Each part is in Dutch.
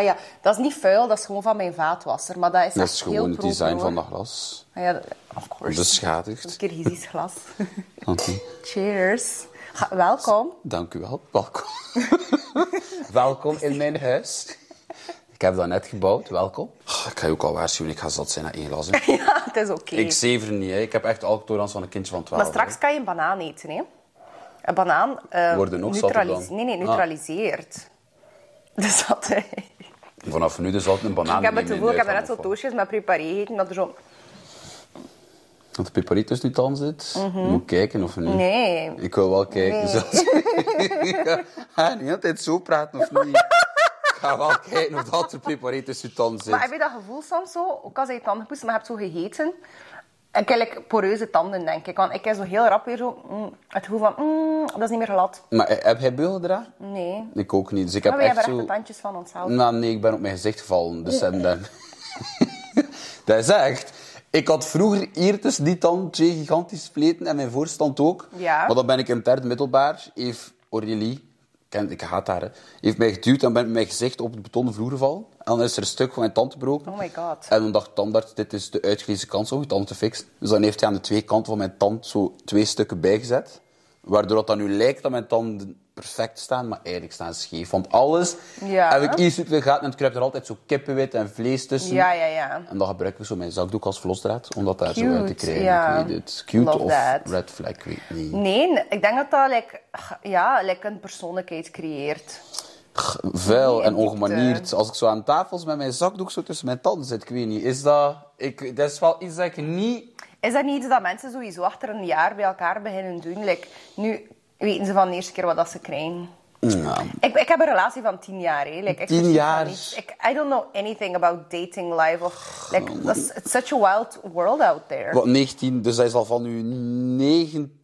Ah ja, dat is niet vuil, dat is gewoon van mijn vaatwasser. Maar dat is gewoon het design hoor. Van dat glas. Ah ja, of course. Beschadigd. Een Kyrgyzisch glas. Okay. Cheers. Welkom. Dank u wel. Welkom. Welkom in mijn huis. Ik heb dat net gebouwd. Welkom. Ik ga je ook al waarschuwen, ik ga zat zijn na één glas. Ja, het is oké. Okay. Ik zever niet. Hè. Ik heb echt alcoholtolerance van een kindje van 12. Maar straks kan je een banaan eten. Hè? Een banaan neutraliseert. Dus dat hij... Vanaf nu dus altijd een banaan. Ik heb het gevoel, ik heb net zo toastjes met preparé gegeten, dat er zo... Dat de preparé tussen je tanden zit? Mm-hmm. Moet kijken of niet? Nee. Ik wil wel kijken. Nee. Zelfs. Ik ga niet altijd zo praten of niet. Ik ga wel kijken of dat de preparé tussen je tanden zit. Maar heb je dat gevoel soms zo? Ook als je tanden poest, maar je hebt zo gegeten. En ik heb like, poreuze tanden, denk ik. Want ik heb zo heel rap weer zo... het gevoel van... dat is niet meer glad. Maar heb jij beugeldraad? Nee. Ik ook niet. Dus ik heb echt zo... echt de tandjes van onszelf. Nou, nee, ik ben op mijn gezicht gevallen. Dus dat is echt... Ik had vroeger hier tussen die tanden twee gigantische spleten. En mijn voorstand ook. Ja. Maar dan ben ik in het derde middelbaar. Eve Aurélie... Ik haat haar, hè. Heeft mij geduwd en ben met mijn gezicht op de betonnen vloer gevallen. En dan is er een stuk van mijn tand gebroken. Oh my god. En dan dacht de tandarts, dit is de uitgelezen kans om je tand te fixen. Dus dan heeft hij aan de twee kanten van mijn tand zo twee stukken bijgezet. Waardoor het dan nu lijkt dat mijn tanden perfect staan, maar eigenlijk staan ze scheef. Want alles heb ik hier superveel gaten en het kruipt er altijd zo kippenwit en vlees tussen. Ja. En dan gebruik ik zo mijn zakdoek als vlosdraad, om dat daar cute, zo uit te krijgen. Yeah. Ik weet het. Cute Love of that. Red flag, ik weet niet. Nee, ik denk dat dat een persoonlijkheid creëert. Vuil en ongemanierd. Als ik zo aan tafels met mijn zakdoek zo tussen mijn tanden zit, ik weet niet. Is dat... dat is wel iets dat ik niet... Is dat niet iets dat mensen sowieso achter een jaar bij elkaar beginnen doen? Like, nu weten ze van de eerste keer wat dat ze krijgen. Ja. Ik heb een relatie van 10 jaar. Hè. Like, 10 jaar? I don't know anything about dating life. It's such a wild world out there. Wat, 19? Dus hij is al van nu 9...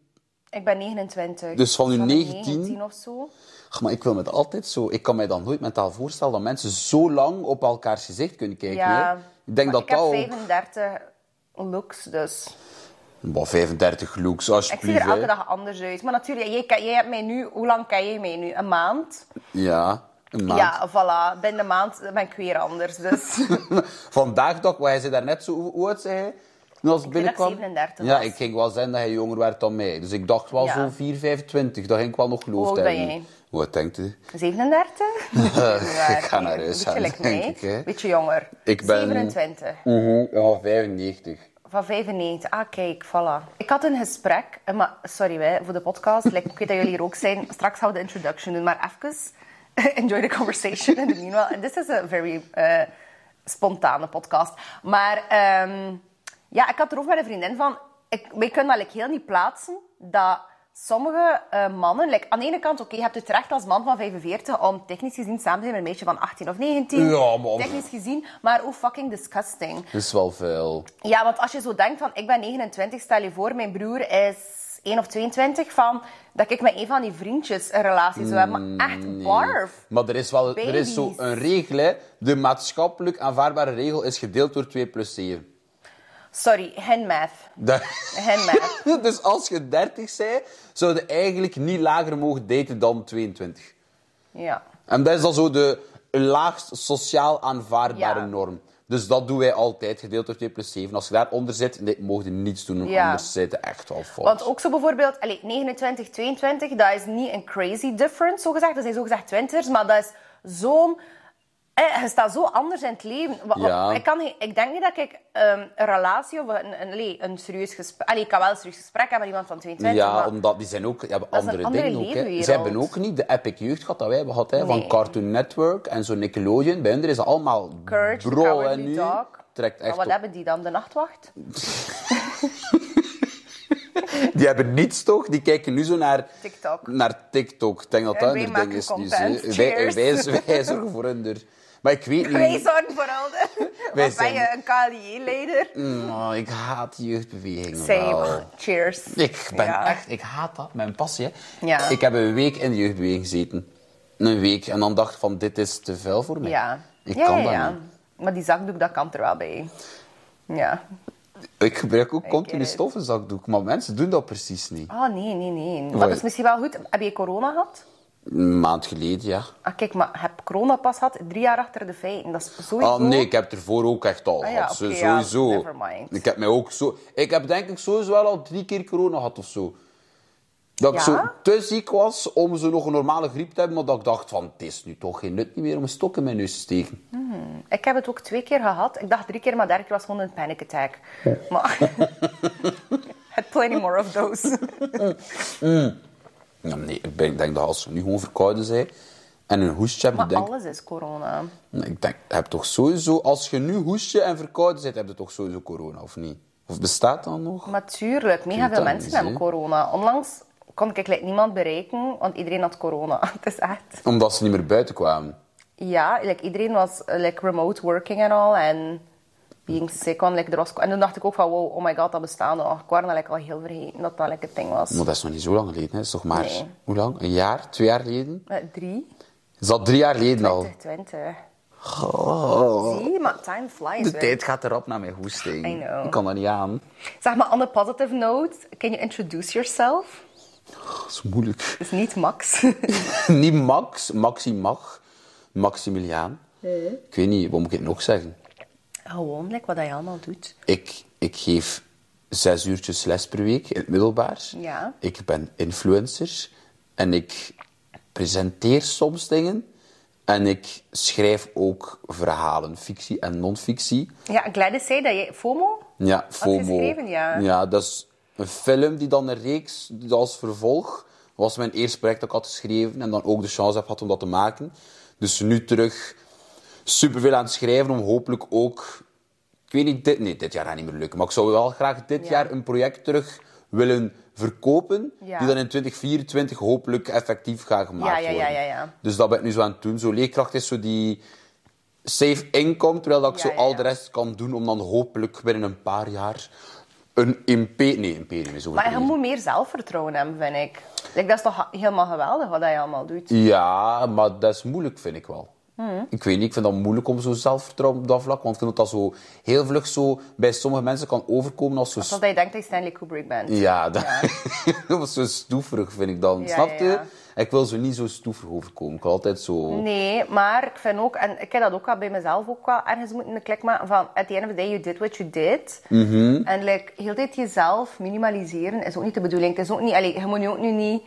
Ik ben 29. Dus van nu 19 of zo? Ach, maar ik wil het altijd zo... Ik kan mij dan nooit mentaal voorstellen dat mensen zo lang op elkaars gezicht kunnen kijken. Ja. Ik denk dat heb 35... looks, dus... Bah, 35 looks, alsjeblieft. Ik zie er elke dag anders uit. Maar natuurlijk, jij hebt mij nu... Hoe lang ken jij mij nu? Een maand? Ja, een maand. Ja, voilà. Binnen een maand ben ik weer anders, dus... Vandaag toch, want hij zei daarnet zo... Hoe oud zei hij? Toen als ik binnenkwam... 37 was. Ja, ik ging wel zeggen dat hij jonger werd dan mij. Dus ik dacht wel zo 4, 25. Dat ging ik wel nog geloofd hebben. Hoe oud ben jij? Wat denkt u? 37? Ik ga naar huis gaan, denk ik. Beetje jonger. Ik ben... 27. Ja, 95. Van 95. Ah, kijk, voilà. Ik had een gesprek... Maar, sorry, voor de podcast. Ik weet dat jullie hier ook zijn. Straks gaan we de introduction doen. Maar even enjoy the conversation in the meanwhile. En dit is een very spontane podcast. Maar ik had erover met een vriendin van... Wij kunnen dat heel niet plaatsen dat... Sommige mannen, aan de ene kant, oké, je hebt het recht als man van 45 om technisch gezien samen te zijn met een meisje van 18 of 19. Ja, man. Technisch gezien, maar hoe fucking disgusting. Dat is wel veel. Ja, want als je zo denkt van, ik ben 29, stel je voor, mijn broer is 1 of 22, van dat ik met een van die vriendjes een relatie zou hebben. Maar echt barf. Maar er is zo een regel, hè. De maatschappelijk aanvaardbare regel is gedeeld door 2 plus 7. Sorry, handmath. Dus als je 30 bent, zou je eigenlijk niet lager mogen daten dan 22. Ja. En dat is dan zo de laagst sociaal aanvaardbare norm. Dus dat doen wij altijd, gedeeld door 2 plus 7. Als je daaronder zit, mogen je niets doen. Anders zitten echt wel fout. Want ook zo bijvoorbeeld, 29, 22, dat is niet een crazy difference, zogezegd. Dat zijn zogezegd twinters, maar dat is zo'n... Je staat zo anders in het leven. Ja. Ik denk niet dat ik een relatie of een serieus gesprek... Ik kan wel een serieus gesprek hebben met iemand van 22. Ja, maar... omdat die zijn ook, die hebben andere dingen ook. Ze hebben ook niet de epic jeugd gehad dat wij hebben gehad. Hè, van Cartoon Network en zo'n Nickelodeon. Bij hun is dat allemaal Courage, bro en nu. Trekt echt maar wat hebben die dan? De nachtwacht? Die hebben niets, toch? Die kijken nu zo naar TikTok. Ik denk dat dat hun ding is nu. Wij zorgen voor hun. Maar ik weet niet... Wij zorgen voor hun. Of ben je een KLIE-leider? Ik haat jeugdbeweging. Same. Cheers. Ik ben echt... Ik haat dat. Mijn passie, hè. Ja. Ik heb een week in de jeugdbeweging gezeten. Een week. En dan dacht ik van, dit is te veel voor mij. Ja. Ik kan dat niet. Maar die zakdoek, dat kan er wel bij. Ja. Ik gebruik ook continu stoffenzakdoek, maar mensen doen dat precies niet. Ah, nee. Maar dat is misschien wel goed. Heb je corona gehad? Een maand geleden, ja. Ah, kijk, maar heb corona pas gehad? 3 jaar achter de feiten, dat is sowieso... Ah, nee, ik heb het ervoor ook echt al gehad. Ja, okay, sowieso. Ja, never mind. Ik heb mij ook zo... Ik heb denk ik sowieso wel al 3 keer corona gehad of zo. Dat ik zo te ziek was om zo nog een normale griep te hebben, maar dat ik dacht van, het is nu toch geen nut meer om een stok in mijn neus te steken. Ik heb het ook 2 keer gehad. Ik dacht 3 keer, maar 4e keer was gewoon een panic attack. Ja. Maar... I had plenty more of those. Ja, nee, ik denk dat als ze nu gewoon verkouden zijn en een hoestje hebben... Maar alles is corona. Ik denk, heb toch sowieso... Als je nu hoestje en verkouden bent, heb je toch sowieso corona, of niet? Of bestaat dat nog? Maar tuurlijk, mega veel mensen hebben corona. Onlangs kon ik niemand bereiken, want iedereen had corona. Het is echt... Omdat ze niet meer buiten kwamen? Ja, iedereen was remote working en al en... being sick on, en toen dacht ik ook van, wow, oh my god, dat bestaande. Ik was al heel vergeten dat dat het ding was. Maar dat is nog niet zo lang geleden, hè? Dat is toch maar... Nee. Hoe lang? Een jaar? 2 jaar geleden? 3. Is dat 3 jaar geleden al? 2020. Oh. Zie, maar time flies. De tijd gaat erop naar mijn hoesting. I know. Ik kan dat niet aan. Zeg maar, on a positive note, can you introduce yourself? Oh, dat is moeilijk. Dat is niet Max. Niet Max, Maxi Mag, Maximiliaan. Nee. Ik weet niet, wat moet ik nog zeggen? Gewoonlijk, wat je allemaal doet. Ik geef 6 uurtjes les per week in het middelbaar. Ja. Ik ben influencer. En ik presenteer soms dingen. En ik schrijf ook verhalen, fictie en non-fictie. Ja, Gladys zei dat je... FOMO? Ja, FOMO. Had je geschreven, ja. Ja, dat is een film die dan een reeks als vervolg... was mijn eerste project dat ik had geschreven. En dan ook de chance heb gehad om dat te maken. Dus nu terug... Superveel aan het schrijven om hopelijk ook... Ik weet niet, dit jaar gaat niet meer lukken. Maar ik zou wel graag dit jaar een project terug willen verkopen. Ja. Die dan in 2024 hopelijk effectief gaat gemaakt worden. Ja. Dus dat ben ik nu zo aan het doen. Zo leerkracht is zo die safe income. Terwijl dat ik al de rest kan doen om dan hopelijk binnen een paar jaar... Een imperium. Nee, imperium is over. Maar je moet meer zelfvertrouwen hebben, vind ik. Dat is toch helemaal geweldig wat je allemaal doet? Ja, maar dat is moeilijk, vind ik wel. Ik weet niet, ik vind dat moeilijk om zo zelfvertrouwen op dat vlak, want ik vind dat zo heel vlug zo bij sommige mensen kan overkomen als zo... Alsof je denkt dat je Stanley Kubrick bent. Ja, dat was zo stoeverig, vind ik dan. Ja, snap je? Ja. Ik wil zo niet zo stoeverig overkomen. Ik wil altijd zo... Nee, maar ik vind ook, en ik heb dat ook al bij mezelf ook wel ergens moeten een klik maken van, at the end of the day, you did what you did. En heel de tijd jezelf minimaliseren is ook niet de bedoeling. Het is ook niet, je moet nu ook nu niet...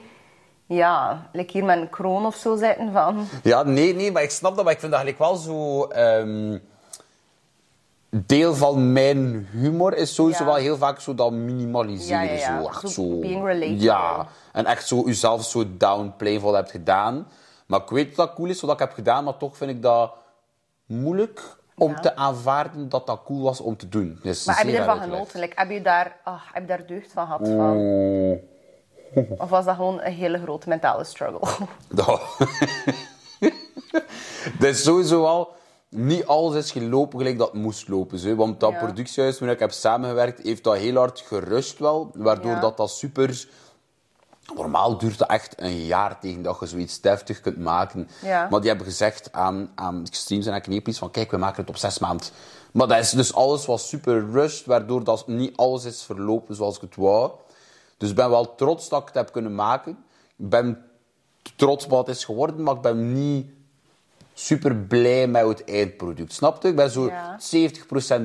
Ja, hier met een kroon of zo zitten van... Ja, nee, maar ik snap dat. Maar ik vind dat eigenlijk wel zo... deel van mijn humor is sowieso wel heel vaak zo dat minimaliseren. Ja. Zo, echt zo being relatable. Ja, en echt zo jezelf zo downplayvol hebt gedaan. Maar ik weet dat dat cool is, wat ik heb gedaan. Maar toch vind ik dat moeilijk om te aanvaarden dat dat cool was om te doen. Dus maar heb je ervan genoten? Heb je daar deugd van gehad? Of was dat gewoon een hele grote mentale struggle? Dat is sowieso al... Niet alles is gelopen gelijk dat het moest lopen. Zo. Want dat productiehuis waar ik heb samengewerkt, heeft dat heel hard gerust wel. Waardoor dat super... Normaal duurt dat echt een jaar tegen dat je zoiets deftig kunt maken. Ja. Maar die hebben gezegd aan streams en aan kneepjes van... Kijk, we maken het op 6 maanden. Maar dat is dus alles was super rust. Waardoor dat niet alles is verlopen zoals ik het wou. Dus ik ben wel trots dat ik het heb kunnen maken. Ik ben trots op wat het is geworden, maar ik ben niet super blij met het eindproduct. Snap je? Ik ben zo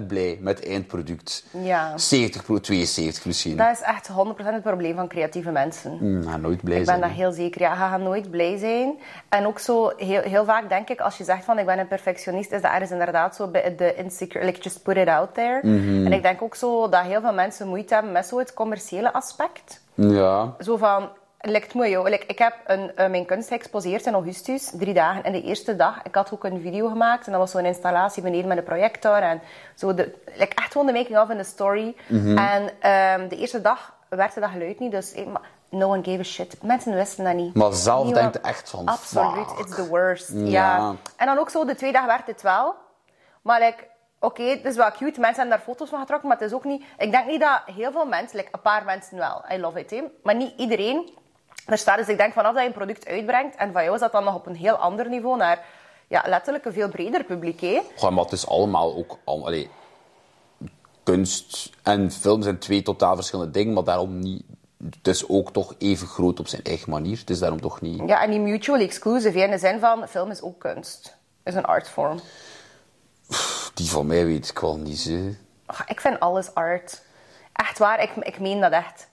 70% blij met het eindproduct. Ja. 72% misschien. Dat is echt 100% het probleem van creatieve mensen. Ga nooit blij zijn. Ik ben daar heel zeker. Ja, ga nooit blij zijn. En ook zo heel, heel vaak denk ik, als je zegt van ik ben een perfectionist, is dat ergens inderdaad zo de insecure, just put it out there. En ik denk ook zo dat heel veel mensen moeite hebben met zo het commerciële aspect. Ja. Zo van... Het mooi, joh. Ik heb mijn kunst geëxposeerd in augustus, 3 dagen. En de eerste dag, ik had ook een video gemaakt. En dat was zo'n installatie beneden met een projector. En zo echt gewoon de making-of en de story. En de eerste dag werkte dat geluid niet. Dus no one gave a shit. Mensen wisten dat niet. Maar zelf denkt echt van, absoluut, fuck. It's the worst. Ja. En dan ook zo, de 2 dagen werkte het wel. Maar oké, het is wel cute. Mensen hebben daar foto's van getrokken. Maar het is ook niet... Ik denk niet dat heel veel mensen, een paar mensen wel. I love it, hè. Maar niet iedereen... Daar staat dus, ik denk, vanaf dat je een product uitbrengt... En van jou is dat dan nog op een heel ander niveau... naar, letterlijk een veel breder publiek, hè? Goh, maar het is allemaal ook... kunst en film zijn 2 totaal verschillende dingen... maar daarom niet Het is ook toch even groot op zijn eigen manier. Het is daarom toch niet... Ja, en die mutual exclusive. In de zin van, film is ook kunst. Is een artform. Die van mij weet ik wel niet, hè. Ach, ik vind alles art. Echt waar, ik meen dat echt.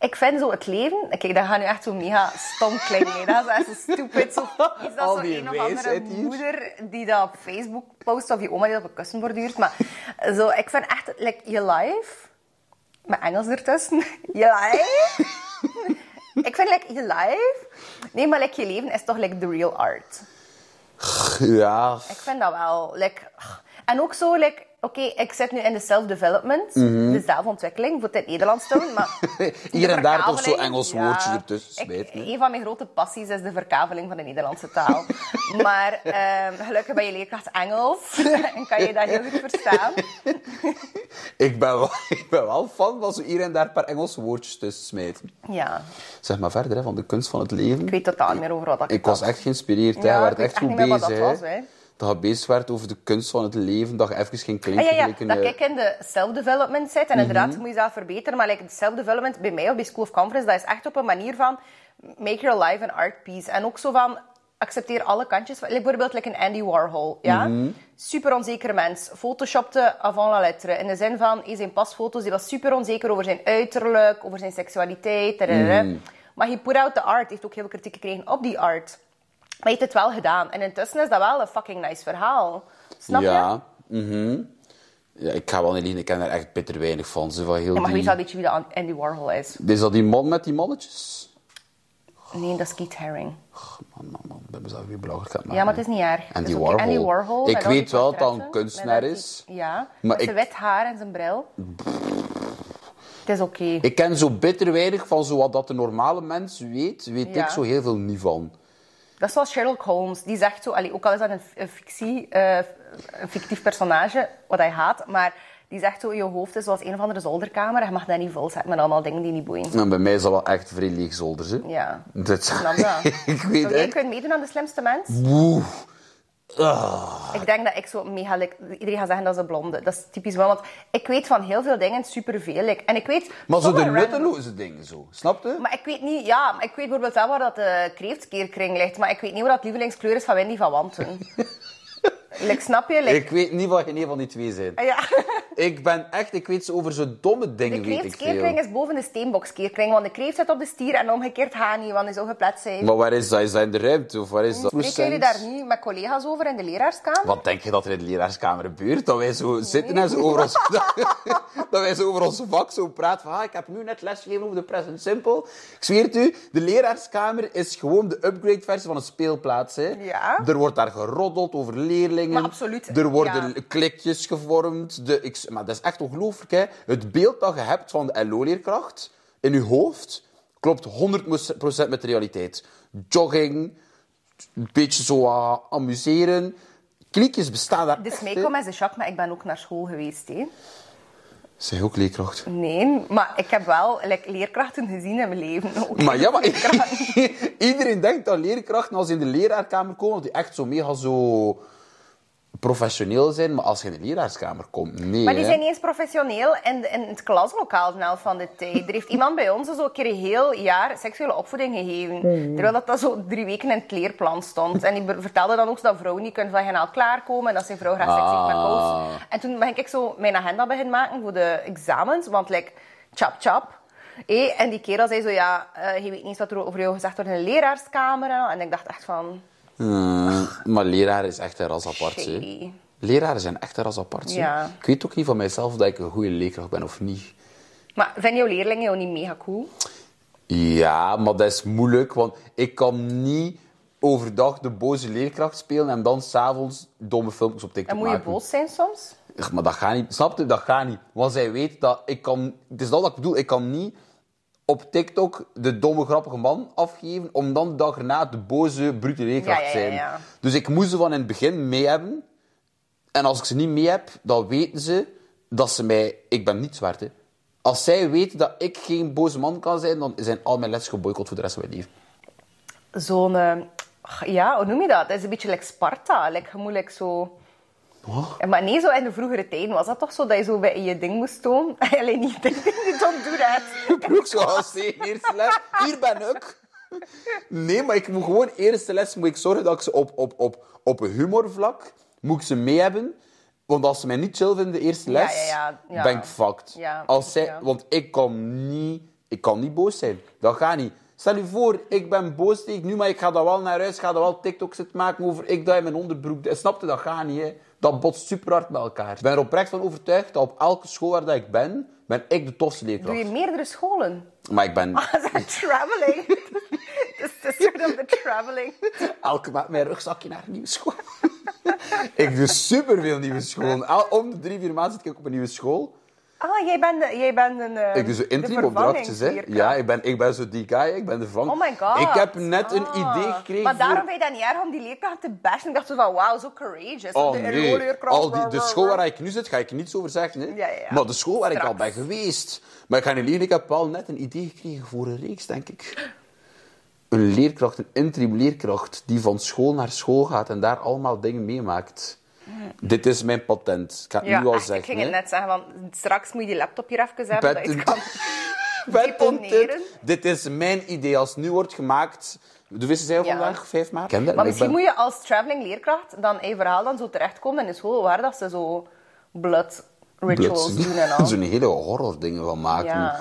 Ik vind zo het leven... Kijk, dat gaat nu echt zo mega stom klinken. Hè. Dat is echt zo stupid. Zo, is dat zo een of andere moeder die dat op Facebook post of je oma die dat op een kussenbord duurt. Maar zo, ik vind echt... Like, je life... Met Engels ertussen. Je life. Ik vind like, je life... Nee, maar like, je leven is toch like the real art. Ja. Ik vind dat wel. Like, en ook zo... Like, Oké, ik zit nu in de self-development, de zelfontwikkeling, voor het Nederlands te doen, maar... Hier en daar toch zo'n Engels woordje ertussen, spijt me. Een van mijn grote passies is de verkaveling van de Nederlandse taal. Maar gelukkig ben je leerkracht Engels en kan je dat heel goed verstaan. Ik ben wel fan van zo hier en daar een paar Engelse woordjes tussen smijten. Ja. Zeg maar verder, hè, van de kunst van het leven. Ik weet totaal niet meer over wat ik was echt geïnspireerd, ja, hè, waar het echt goed bezig was, hè. Dat je bezig werd over de kunst van het leven, dat je even geen klinken... Ja, dat ik in de self-development zit. En inderdaad, moet je dat verbeteren. Maar like, self-development bij mij op bij School of Conference, dat is echt op een manier van... Make your life an art piece. En ook zo van... Accepteer alle kantjes. Like, bijvoorbeeld like een Andy Warhol. Ja? Super onzekere mens. Photoshopte avant la lettre. In de zin van, zijn pasfoto's, die was super onzeker over zijn uiterlijk, over zijn seksualiteit. Maar hij put out the art. Hij heeft ook heel veel kritiek gekregen op die art. Maar je hebt het wel gedaan. En intussen is dat wel een fucking nice verhaal. Snap je? Ja, ik ga wel niet liegen. Ik ken daar echt bitter weinig van. Zo, van heel maar weet al een beetje wie dat Andy Warhol is. Is dat die man met die mannetjes? Nee, dat is Keith Haring. Man. Dat is weer belachelijk. Ja, maar het is niet erg. Andy Warhol. Ik weet wel dat hij een kunstenaar is. Ja, met zijn wit haar en zijn bril. Het is oké. Ik ken zo bitter weinig van zo wat dat de normale mens weet ik zo heel veel niet van. Dat is zoals Sherlock Holmes. Die zegt zo... Ook al is dat een fictief personage, wat hij haat, maar die zegt zo... Je hoofd is zoals een of andere zolderkamer. Je mag dat niet volzetten met allemaal dingen die niet boeien. Nou, bij mij is dat wel echt vrij leeg zolders, hè? Ja. Dat snap dat. Je kunt meedoen aan de slimste mens? Woe. Ik denk dat ik zo mega... iedereen gaat zeggen dat ze blonde. Dat is typisch wel, want ik weet van heel veel dingen superveel. En ik weet... Maar zo de nutteloze dingen zo, snap je? Maar ik weet niet... Ja, ik weet bijvoorbeeld wel waar dat de kreeftkeerkring ligt, maar ik weet niet waar dat lievelingskleur is van Wendy van Wanten. Snap je? Ik weet niet wat geen van die twee zijn. Ja. Ik ben echt... Ik weet zo over zo'n domme dingen, weet ik veel. De kreeftkeerkring is boven de steenbokskeerkring, want de kreeft zit op de stier en omgekeerd gaat niet, want hij zou gepletst zijn. Maar waar is dat? Is dat in de ruimte? Of waar is dat? Spreken jullie daar niet met collega's over in de leraarskamer? Wat denk je dat er in de leraarskamer gebeurt? Dat wij zo zitten en zo over ons... dat wij zo over ons vak zo praten van... ik heb nu net lesgegeven over de present simple. Ik zweer het u, de leraarskamer is gewoon de upgrade-versie van een speelplaats. Hè. Ja. Er wordt daar geroddeld over leerlingen. Maar absoluut, er worden klikjes gevormd. Maar dat is echt ongelooflijk, hè. Het beeld dat je hebt van de LO-leerkracht in je hoofd klopt 100% met de realiteit. Jogging, een beetje zo amuseren. Klikjes bestaan daar. Dus mij kwam de shock, maar ik ben ook naar school geweest, hè. Zij ook leerkracht? Nee, maar ik heb wel leerkrachten gezien in mijn leven. Ook. Maar ja, maar iedereen denkt dat leerkrachten als ze in de leraarkamer komen, dat die echt zo mega zo... professioneel zijn, maar als je in de leraarskamer komt, nee. Maar die zijn niet eens professioneel in het klaslokaal snel van de tijd. Er heeft iemand bij ons zo een keer een heel jaar seksuele opvoeding gegeven. Terwijl dat zo 3 weken in het leerplan stond. En die vertelde dan ook dat vrouwen niet kunnen vaginaal klaarkomen en dat zijn vrouw graag seks heeft met kous. En toen ben ik zo mijn agenda beginnen maken voor de examens, want chap. En die kerel zei zo, je weet niet wat er over jou gezegd wordt in de leraarskamer. En ik dacht echt van... maar leraar is echt een ras apart. Leraren zijn echt een ras apart. Ja. Ik weet ook niet van mijzelf dat ik een goede leerkracht ben of niet. Maar vinden jouw leerlingen jou niet mega cool? Ja, maar dat is moeilijk, want ik kan niet overdag de boze leerkracht spelen en dan s'avonds domme filmpjes op TikTok maken. En moet je boos zijn soms? Ach, maar dat gaat niet. Snap je? Dat gaat niet. Want zij weet dat ik kan... Het is dat wat ik bedoel. Ik kan niet... op TikTok de domme, grappige man afgeven... om dan de dag erna de boze, brute leerkracht te zijn. Ja. Dus ik moest ze van in het begin mee hebben. En als ik ze niet mee heb, dan weten ze dat ze mij... Ik ben niet zwart, hè. Als zij weten dat ik geen boze man kan zijn... dan zijn al mijn les geboycott voor de rest van mijn leven. Zo'n... Ja, hoe noem je dat? Dat is een beetje like Sparta. Like, je moet like zo... Wat? Maar nee, zo in de vroegere tijden was dat toch zo dat je zo bij je ding moest doen? Alleen niet dan doe dat. Broek zoals hier ben ik. Nee, maar ik moet gewoon eerste les moet ik zorgen dat ik ze op humorvlak moet ik ze mee hebben. Want als ze mij niet chill vinden de eerste les, ja. ben ik fucked. Ja, als zij, want ik kan niet boos zijn. Dat gaat niet. Stel je voor, ik ben boos tegen nu, maar ik ga dan wel naar huis, ga dan wel TikToks zitten maken over ik dat in mijn onderbroek. Snap je, dat gaat niet. Hè? Dat botst super hard met elkaar. Ik ben er oprecht van overtuigd dat op elke school waar dat ik ben ik de tofste leerkracht. Doe je meerdere scholen? Maar ik ben... Ah, dat is traveling. The sister of the traveling. Elke maand mijn rugzakje naar een nieuwe school. Ik doe superveel nieuwe scholen. Om de 3-4 maanden zit ik op een nieuwe school. Ah, jij bent een ik doe zo interim opdrachtjes, hè. Ja, ik ben zo die guy, ik ben de vervanging. Oh my god. Ik heb net een idee gekregen. Maar daarom vind je dat niet erg om die leerkracht te bashen. Ik dacht zo van, wauw, zo courageous. Oh de nee, de school waar ik nu zit, ga ik niets over zeggen, hè. Ja. Maar de school waar ik al ben geweest. Maar ik ga niet liegen, ik heb al net een idee gekregen voor een reeks, denk ik. Een leerkracht, een interim leerkracht, die van school naar school gaat en daar allemaal dingen meemaakt. Dit is mijn patent. Ik ga het nu al zeggen. Ik ging het net zeggen, want straks moet je die laptop hier even hebben. Dat je het kan deponeren. Dit is mijn idee. Als het nu wordt gemaakt... De vissen zijn vandaag 5 maart. Maar misschien moet je als traveling leerkracht dan een verhaal dan zo terechtkomen in de school waar dat ze zo blood rituals doen en al. Zo'n hele horror dingen van maken. Ja.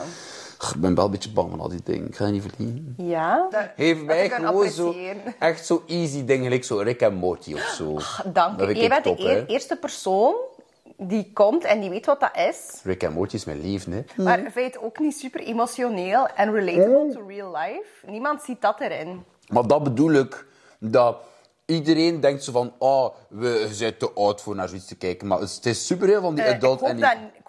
Ik ben wel een beetje bang van al die dingen. Ik ga je niet verdienen. Ja? Geef mij gewoon zo... Echt zo easy dingen. Gelijk zo Rick and Morty of zo. Ach, dank je. Jij bent top, de eerste persoon die komt en die weet wat dat is. Rick and Morty is mijn leven, hè. Maar vind je het ook niet super emotioneel en relatable to real life? Niemand ziet dat erin. Maar dat bedoel ik. Dat iedereen denkt zo van... Oh, we zijn te oud voor naar zoiets te kijken. Maar het is superheel van die adult en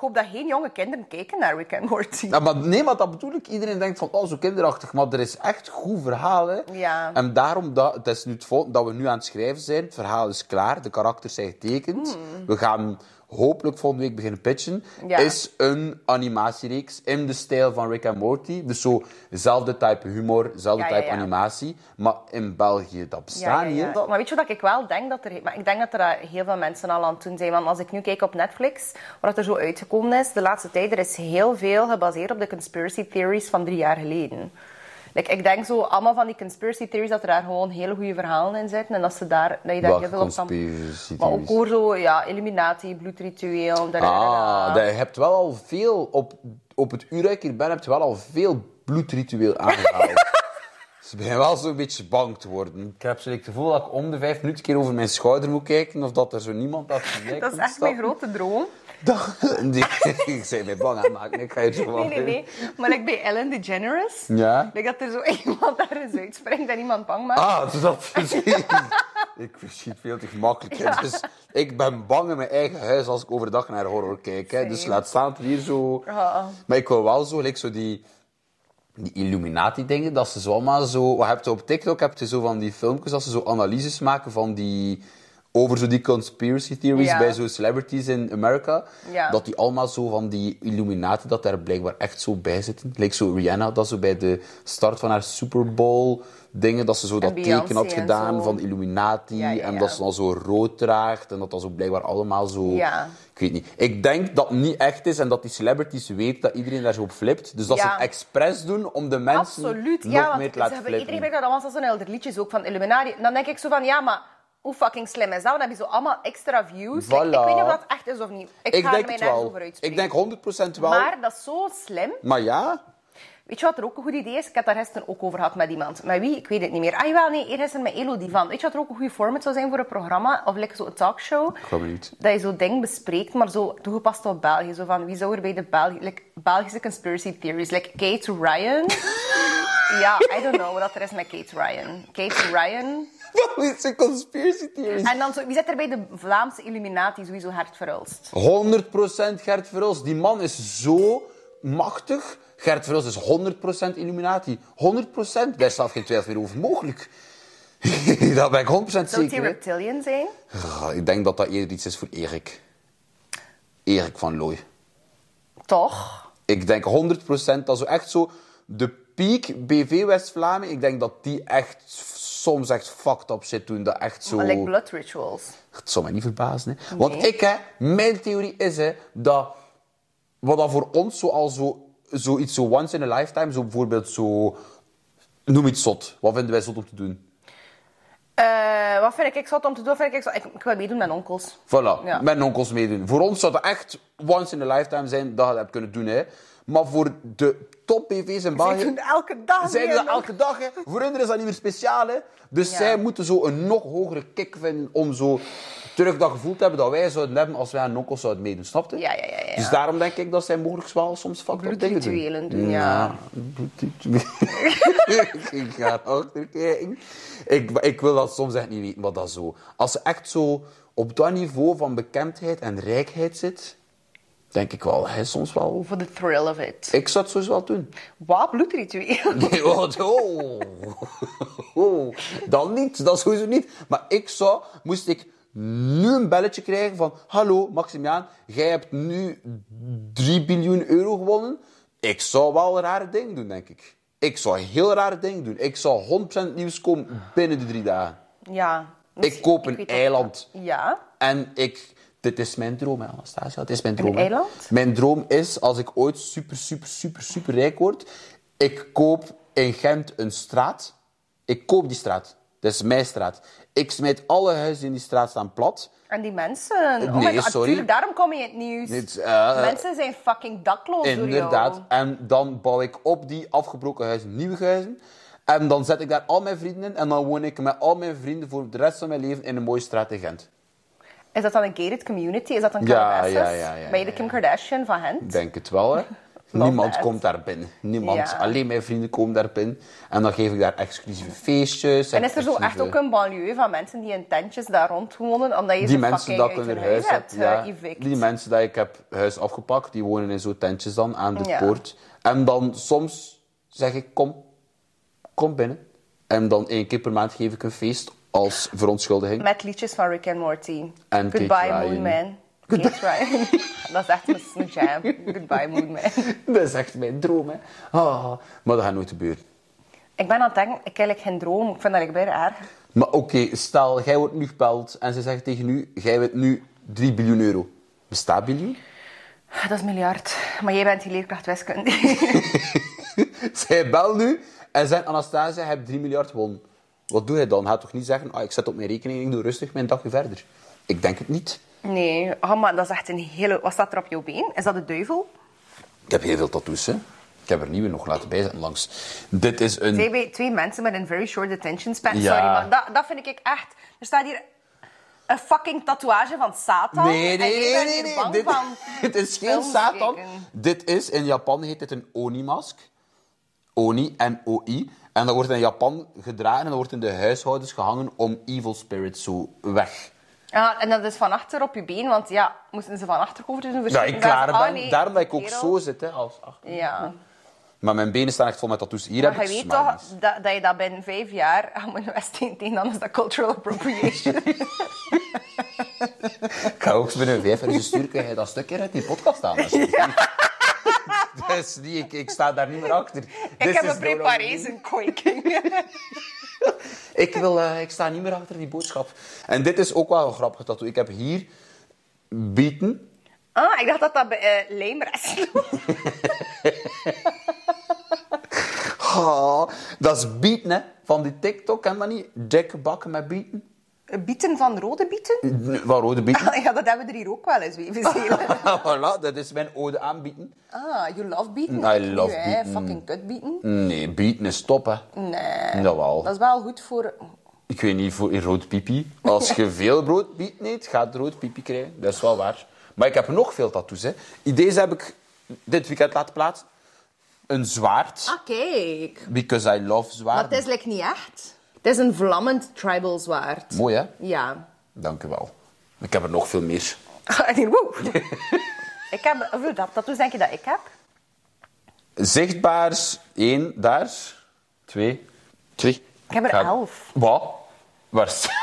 ik hoop dat geen jonge kinderen kijken naar Rick and Morty. Ja, maar nee, maar dat bedoel ik. Iedereen denkt van, oh, zo kinderachtig. Maar er is echt goed verhaal, hè. Ja. En daarom, het is nu het volgende dat we nu aan het schrijven zijn. Het verhaal is klaar. De karakters zijn getekend. We gaan hopelijk volgende week beginnen pitchen. Ja. Is een animatiereeks in de stijl van Rick and Morty. Dus zo, zelfde type humor, zelfde type animatie. Maar in België, dat bestaat niet. Ja. Maar weet je wat ik wel denk? Maar ik denk dat er heel veel mensen al aan het doen zijn. Want als ik nu kijk op Netflix, wat er zo uitgekomen is. De laatste tijd, er is heel veel gebaseerd op de conspiracy theories van 3 jaar geleden. Like, ik denk zo, allemaal van die conspiracy theories, dat er daar gewoon hele goede verhalen in zitten. En dat, dat je daar heel veel op kan... Maar ook over zo, Illuminati, bloedritueel... Je hebt wel al veel... Op het uur dat ik hier ben, heb je wel al veel bloedritueel aangehaald. Dus ik ben wel zo'n beetje bang te worden. Ik heb zo het gevoel dat ik om de 5 minuten een keer over mijn schouder moet kijken, of dat er zo niemand achter mij komt. Dat is echt mijn grote droom. Ik ben mij bang aan het maken. Ik ga je zo nee. Maar like bij Ellen DeGeneres, like dat er zo iemand daar eens uitspringt en iemand bang maakt. Ah, dat is ik verschiet veel te gemakkelijk. Ja. Dus ik ben bang in mijn eigen huis als ik overdag naar horror kijk. Hè. Dus laat staan hier zo... Maar ik wil wel zo, like, zo die Illuminati-dingen, dat ze zo allemaal zo... Wat heb je op TikTok? Heb je zo van die filmpjes dat ze zo analyses maken van die... Over zo die conspiracy theories bij zo celebrities in Amerika. Ja. Dat die allemaal zo van die Illuminati, dat daar blijkbaar echt zo bij zitten. Lijkt zo Rihanna, dat ze bij de start van haar Super Bowl dingen, dat ze zo dat Beyonce teken had gedaan zo. Van de Illuminati. Ja. En dat ze dan zo rood draagt. En dat dat zo blijkbaar allemaal zo... Ja. Ik weet niet. Ik denk dat het niet echt is en dat die celebrities weten dat iedereen daar zo op flipt. Dus dat ze het expres doen om de mensen nog meer te laten flippen. Iedereen weet dat allemaal zo'n helder liedjes ook van Illuminati. Dan denk ik zo van, maar... Hoe fucking slim is dat? Dan heb je zo allemaal extra views. Voilà. Ik weet niet of dat echt is of niet. Ik ga er mij nergens over uitspreken. Ik denk 100% wel. Maar dat is zo slim. Maar ja... Weet je wat er ook een goed idee is? Ik heb daar gisteren ook over gehad met iemand. Met wie? Ik weet het niet meer. Eergisteren met Elodie van. Weet je wat er ook een goede format zou zijn voor een programma? Of like zo'n talkshow? Ik geloof niet. Dat je zo'n ding bespreekt, maar zo toegepast op België. Zo van, wie zou er bij de Belgische conspiracy theories? Like Kate Ryan? Ja, I don't know wat er is met Kate Ryan. Kate Ryan... Dat is een conspiracy theory. En dan, wie zit er bij de Vlaamse Illuminati? Sowieso Gert Verhulst. 100% Gert Verhulst. Die man is zo machtig. Gert Verhulst is 100% Illuminati. 100%. Daar staat geen twijfel meer over mogelijk. Dat ben ik 100% zeker. Zou die reptilian zijn? Ik denk dat dat eerder iets is voor Erik. Erik van Looy. Toch? Ik denk 100% dat zo echt zo... De piek BV West-Vlaming. Ik denk dat die echt... soms echt fucked up shit doen dat echt zo... Maar like blood rituals. Het zou mij niet verbazen, hè. Nee. Want ik, hè, mijn theorie is, hè, dat... Wat dat voor ons zoiets zo once in a lifetime, zo bijvoorbeeld zo... Noem iets zot. Wat vinden wij zot om te doen? Wat vind ik zot om te doen? Ik wil meedoen met onkels. Voilà, ja. Met onkels meedoen. Voor ons zou het echt once in a lifetime zijn dat je dat hebt kunnen doen, hè. Maar voor de top BV's in België... Zij doen elke dag. Zij doen dat elke dag, hè. Voor hen is dat niet meer speciaal, hè. Dus ja, zij moeten zo een nog hogere kick vinden om zo terug dat gevoel te hebben dat wij zouden hebben als wij aan onkels zouden meedoen. Snap je? Ja. Dus daarom denk ik dat zij mogelijk wel soms fucked up dingen doen. Bloedrituelen doen, ja. Ik ga achterkijken. Ik wil dat soms echt niet weten, maar dat zo... Als ze echt zo op dat niveau van bekendheid en rijkheid zit... Denk ik wel, hij soms wel. For the thrill of it. Ik zou het sowieso wel doen. Wat bloedritueel? Nee, wat? Oh. Dan niet, dat sowieso niet. Maar ik zou, moest ik nu een belletje krijgen van... Hallo, Maximilaan, jij hebt nu 3 biljoen euro gewonnen. Ik zou wel een rare ding doen, denk ik. Ik zou een heel rare ding doen. Ik zou 100% nieuws komen binnen de 3 dagen. Ja. Dus ik koop een eiland. Ja. En ik... Dit is mijn droom, Anastasia. Het is mijn droom. Een eiland? Mijn droom is, als ik ooit super rijk word... Ik koop in Gent een straat. Ik koop die straat. Dat is mijn straat. Ik smijt alle huizen in die straat staan plat. En die mensen... Oh nee, God, sorry. Natuurlijk, daarom kom je in het nieuws. Mensen zijn fucking dakloos door jou. Inderdaad. En dan bouw ik op die afgebroken huizen nieuwe huizen. En dan zet ik daar al mijn vrienden in. En dan woon ik met al mijn vrienden voor de rest van mijn leven in een mooie straat in Gent. Is dat dan een gated community? Is dat een KMS's? Ja. Ben je de Kim Kardashian van hen? Denk het wel, hè. Niemand komt daar binnen. Niemand. Ja. Alleen mijn vrienden komen daar binnen. En dan geef ik daar exclusieve feestjes. En is er zo echt ook een banlieue van mensen die in tentjes daar rond wonen? Omdat je die mensen dat in hun huis hebt, ja. Die mensen dat ik heb huis afgepakt, die wonen in zo'n tentjes dan aan de poort. En dan soms zeg ik, kom binnen. En dan 1 keer per maand geef ik een feest als verontschuldiging. Met liedjes van Rick and Morty. En Goodbye Moon Man. Kate Ryan. Dat is echt mijn jam. Goodbye Moon Man. Dat is echt mijn droom, hè. Oh, maar dat gaat nooit gebeuren. Ik ben aan het denken, ik heb geen droom. Ik vind dat ik bijna erg. Maar oké, stel, jij wordt nu gebeld en ze zeggen tegen u, jij bent nu 3 biljoen euro. Bestaat biljoen? Dat is miljard. Maar jij bent die leerkracht wiskunde. Zij belt nu en zegt, Anastasia, je hebt 3 miljard gewonnen. Wat doe je dan? Ga toch niet zeggen, ik zet op mijn rekening, ik doe rustig mijn dagje verder. Ik denk het niet. Nee, maar dat is echt een hele... Wat staat er op jouw been? Is dat de duivel? Ik heb heel veel tattoos, hè. Ik heb er nieuwe nog laten bijzetten langs. Dit is een... Twee mensen met een very short attention span. Ja. Sorry, maar dat vind ik echt... Er staat hier een fucking tatoeage van Satan. Nee. Bang dit, van het is geen Satan. Kijken. Dit is, in Japan heet dit een Oni-mask. Oni, M-O-I. En dat wordt in Japan gedragen en dat wordt in de huishoudens gehangen om evil spirits zo weg. En dat is van achter op je been, want ja, moesten ze van achter over doen? Ja, ik klaar ben. Daarom dat ik ook zo zit, hè, als achter. Ja. Maar mijn benen staan echt vol met tattoos. Hier maar heb je weet toch dat je dat binnen 5 jaar aan mijn Westeen tegen, dan is dat cultural appropriation. Ik ga ook binnen 5 jaar sturen, kun je dat stukje uit die podcast aan. Dus ik sta daar niet meer achter. Ik heb een preparation quaking. Ik sta niet meer achter die boodschap. En dit is ook wel een grappig tattoo. Ik heb hier bieten. Ah, ik dacht dat lijmresten was. Dat is bieten, hè. Van die TikTok, ken je dat niet? Dikke bakken met bieten. Bieten van rode bieten? Van rode bieten? Ja, dat hebben we er hier ook wel eens weer gezien. Voilà, dat is mijn ode aan bieten. Ah, you love bieten? I love bieten. Fucking kut bieten? Nee, bieten is top, hè. Nee. Jawel. Dat is wel goed voor... Ik weet niet, voor rood pipi. Als je veel rood bieten eet, gaat rood pipi krijgen. Dat is wel waar. Maar ik heb nog veel tattoos, hè. Deze heb ik dit weekend laten plaatsen. Een zwaard. Ah, kijk. Because I love zwaarden. Maar het is like niet echt... Het is een vlammend tribal zwaard. Mooi, hè? Ja. Dank u wel. Ik heb er nog veel meer. Ik heb... Hoeveel tattoos denk je dat ik heb? Zichtbaars. 1, daar. 2, 3. Ik heb er 11. Wat? Waarschijnlijk.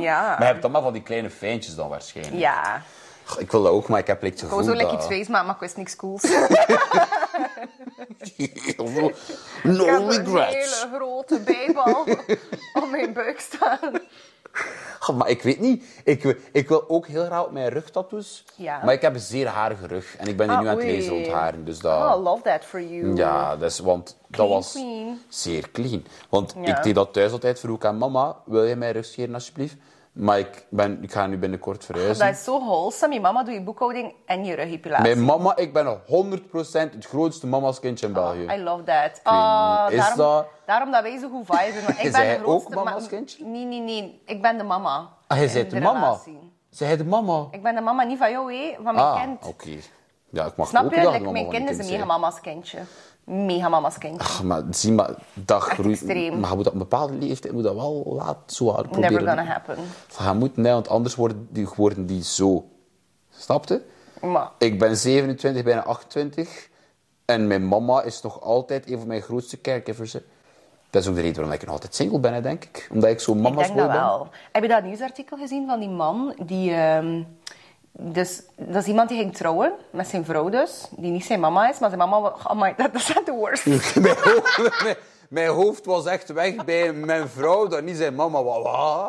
Ja. Maar je hebt dan maar van die kleine fijntjes dan waarschijnlijk. Ja. Ik wilde ook, maar ik heb te gewoon zo lekker iets wees maken, maar ik wist niks cools. No regrets. Ik heb een hele grote bijbal op mijn buik staan. God, maar ik weet niet. Ik wil ook heel graag op mijn rugtattoos. Ja. Maar ik heb een zeer harige rug. En ik ben nu aan het lezen ontharen. Dus dat... Oh, I love that for you. Ja, dus, want clean, dat was clean. Zeer clean. Want ik deed dat thuis altijd, vroeg aan mama. Wil je mijn rug scheren alsjeblieft? Maar ik ga nu binnenkort verhuizen. Dat is zo wholesome. Je mama doet je boekhouding en je rughepilage. Mijn mama, ik ben 100% het grootste mama's kindje in België. I love that. Daarom dat wij zo goed viben. Want ik ben jij ook mama's kindje? Nee. Ik ben de mama. Ah, jij bent de mama? Zij jij de mama? Ik ben de mama, niet van jou, van mijn kind. Ah, oké. Okay. Ja, ik mag snap ook je? Like, mijn kind is een mega mama's kindje. Mega mama's kindje. Ach, maar zie maar, dat groeit. Maar op een bepaalde leeftijd moet dat wel laat zo hard proberen. Never gonna happen. Je moet, nee, want anders worden die zo. Snap je? Maar. Ik ben 27, bijna 28. En mijn mama is nog altijd een van mijn grootste caregivers. Dat is ook de reden waarom ik nog altijd single ben, denk ik. Omdat ik zo mama's ben. Ik denk dat wel. Heb je dat nieuwsartikel gezien van die man die... Dus dat is iemand die ging trouwen, met zijn vrouw dus, die niet zijn mama is, maar zijn mama... Oh my, dat is de worst. Mijn hoofd was echt weg bij mijn vrouw, dat niet zijn mama was.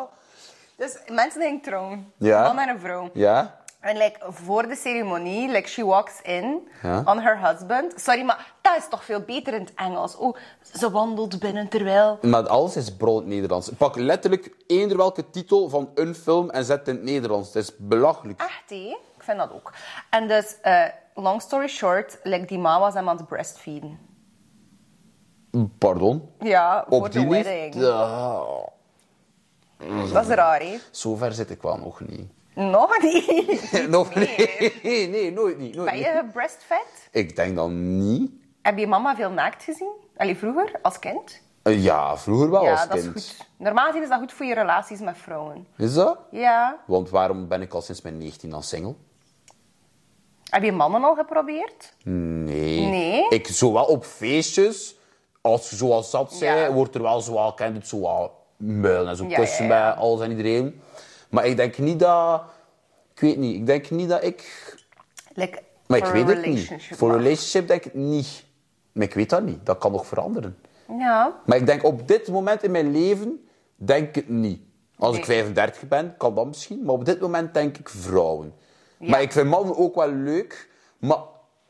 Dus mensen gingen trouwen, een man en een vrouw. Ja. En like, voor de ceremonie, like she walks in on her husband. Sorry, maar dat is toch veel beter in het Engels. Oh, ze wandelt binnen terwijl... Maar alles is brood Nederlands. Pak letterlijk eender welke titel van een film en zet in het Nederlands. Dat is belachelijk. Echt, hé? Ik vind dat ook. En dus, long story short, like die ma was hem aan het breastfeeden. Pardon? Ja, voor de wedding. Dat is raar, hé? Zover zit ik wel nog niet. Nog niet. Nee, nooit niet. Ben je breastfed? Ik denk dan niet. Heb je mama veel naakt gezien? Allee, vroeger, als kind? Ja, vroeger wel als kind. Ja, dat is goed. Normaal gezien is dat goed voor je relaties met vrouwen. Is dat? Ja. Want waarom ben ik al sinds mijn 19 al single? Heb je mannen al geprobeerd? Nee. Ik zowel op feestjes, als je zoals zat zei, wordt er wel zoal, kent het zoal muilen en zo kussen bij alles en iedereen. Maar ik denk niet dat... Ik weet niet. Ik denk niet dat ik... Like, maar ik weet het niet. Voor een relationship denk ik niet. Maar ik weet dat niet. Dat kan nog veranderen. Ja. Maar ik denk op dit moment in mijn leven... Denk ik het niet. Als ik 35 ben, kan dat misschien. Maar op dit moment denk ik vrouwen. Ja. Maar ik vind mannen ook wel leuk. Maar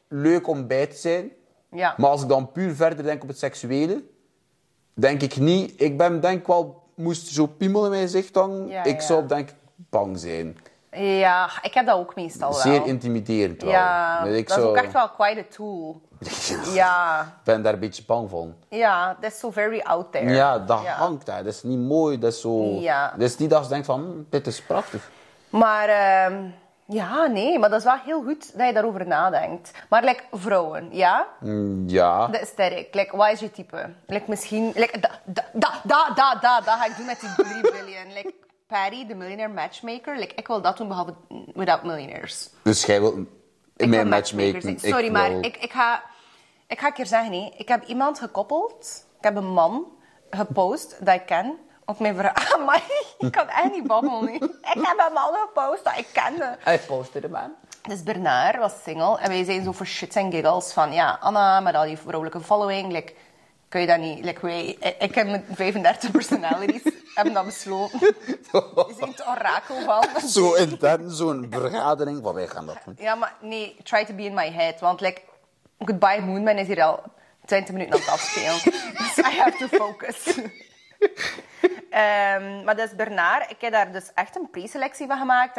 leuk om bij te zijn. Ja. Maar als ik dan puur verder denk op het seksuele... Denk ik niet. Ik ben denk wel... Moest zo piemel in mijn gezicht hangen, ik zou denk ik bang zijn. Ja, ik heb dat ook meestal wel. Zeer intimiderend wel. Ja, ik dat is ook echt wel quite a tool. Ja. Ik ben daar een beetje bang van. Ja, dat is zo very out there. Ja, dat hangt daar. Dat is niet mooi, dat is zo... Ja. Dat is niet dat je denkt van, dit is prachtig. Maar, maar dat is wel heel goed dat je daarover nadenkt. Maar like, vrouwen, ja? Ja. De aesthetic, like, wat is je type? Like, misschien, like, dat ga ik doen met die 3 billion. Like, Patty, de millionaire matchmaker, like, ik wil dat doen behalve without millionaires. Dus jij wilt mijn matchmaking? Sorry, ik maar wil... ik ga een keer zeggen, nee. Ik heb iemand gekoppeld, ik heb een man gepost dat ik ken... Op mijn vraag. Amai, ik kan echt niet babbelen nu. Ik heb hem al gepost dat ik kende. Hij postte de man. Dus Bernard was single. En wij zijn zo voor shits en giggles van... Ja, Anna, met al die vrouwelijke following. Like, kun je dat niet... Like, ik heb met 35 personalities. Hebben dat besloten. We zijn het orakel van. Zo intern, zo'n vergadering. Wat wij gaan dat doen. Ja, maar nee. Try to be in my head. Want like, Goodbye Moonman is hier al 20 minuten aan het afspelen. Dus I have to focus. Maar dus Bernard, ik heb daar dus echt een preselectie van gemaakt.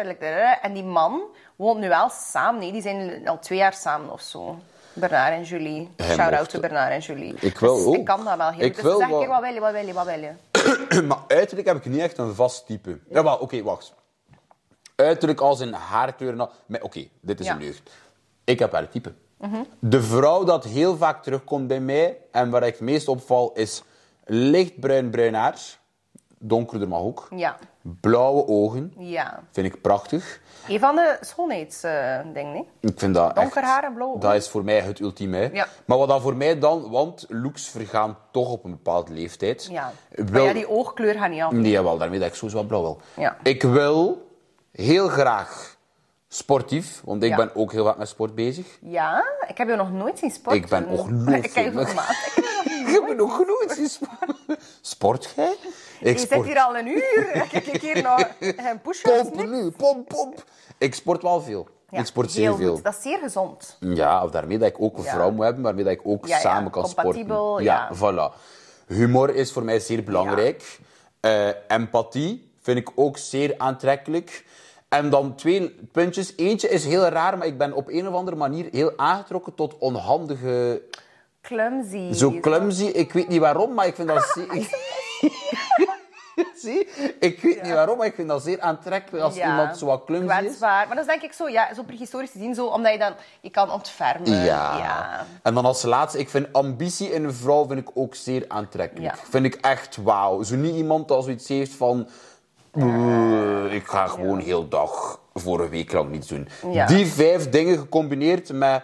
En die man woont nu wel samen. Nee, die zijn al 2 jaar samen of zo. Bernard en Julie. Shout-out to Bernard en Julie. Ik wil ook. Dus ik kan dat wel heel goed. Dus zeg ik, wat wil je? Maar uiterlijk heb ik niet echt een vast type. Ja, maar oké, wacht. Uiterlijk als een haarkleur. Oké, dit is een leugen. Ik heb haar type. Mm-hmm. De vrouw dat heel vaak terugkomt bij mij en waar ik het meest opval is... Lichtbruin haar, donkerder mag ook. Ja. Blauwe ogen, vind ik prachtig. Een van de schoonheidsdingen, nee? Ik vind dat donker haar en blauwe ogen. Dat is voor mij het ultieme. Hè? Ja. Maar wat dan voor mij dan, want looks vergaan toch op een bepaalde leeftijd. Ja. Die oogkleur gaat niet af. Nee, jawel, daarmee dat ik sowieso wel blauw wil. Ja. Ik wil heel graag sportief, want ik ben ook heel vaak met sport bezig. Ja, ik heb je nog nooit zien sporten. Ik ben ongelooflijk. Sport, jij? Je zit hier al een uur. Ik kijk hier naar een push-ups. Pomp nu, pomp. Ik sport wel veel. Ja, ik sport zeer veel. Dat is zeer gezond. Ja, of daarmee dat ik ook een vrouw moet hebben, waarmee dat ik ook samen kan sporten. Ja, voilà. Humor is voor mij zeer belangrijk. Ja. Empathie vind ik ook zeer aantrekkelijk. En dan twee puntjes. Eentje is heel raar, maar ik ben op een of andere manier heel aangetrokken tot onhandige... Clumsy. Zo clumsy. Ik weet niet waarom, maar ik vind dat zeer... Zie? Ik weet niet waarom, maar ik vind dat zeer aantrekkelijk als iemand zo wat clumsy is. Maar dat is denk ik zo, zo prehistorisch te zien, zo, omdat je dan... Je kan ontfermen. Ja. En dan als laatste, ik vind ambitie in een vrouw vind ik ook zeer aantrekkelijk. Ja. Vind ik echt wauw. Zo niet iemand dat zoiets heeft van... Ik ga gewoon heel dag voor een week lang niets doen. Ja. Die 5 dingen gecombineerd met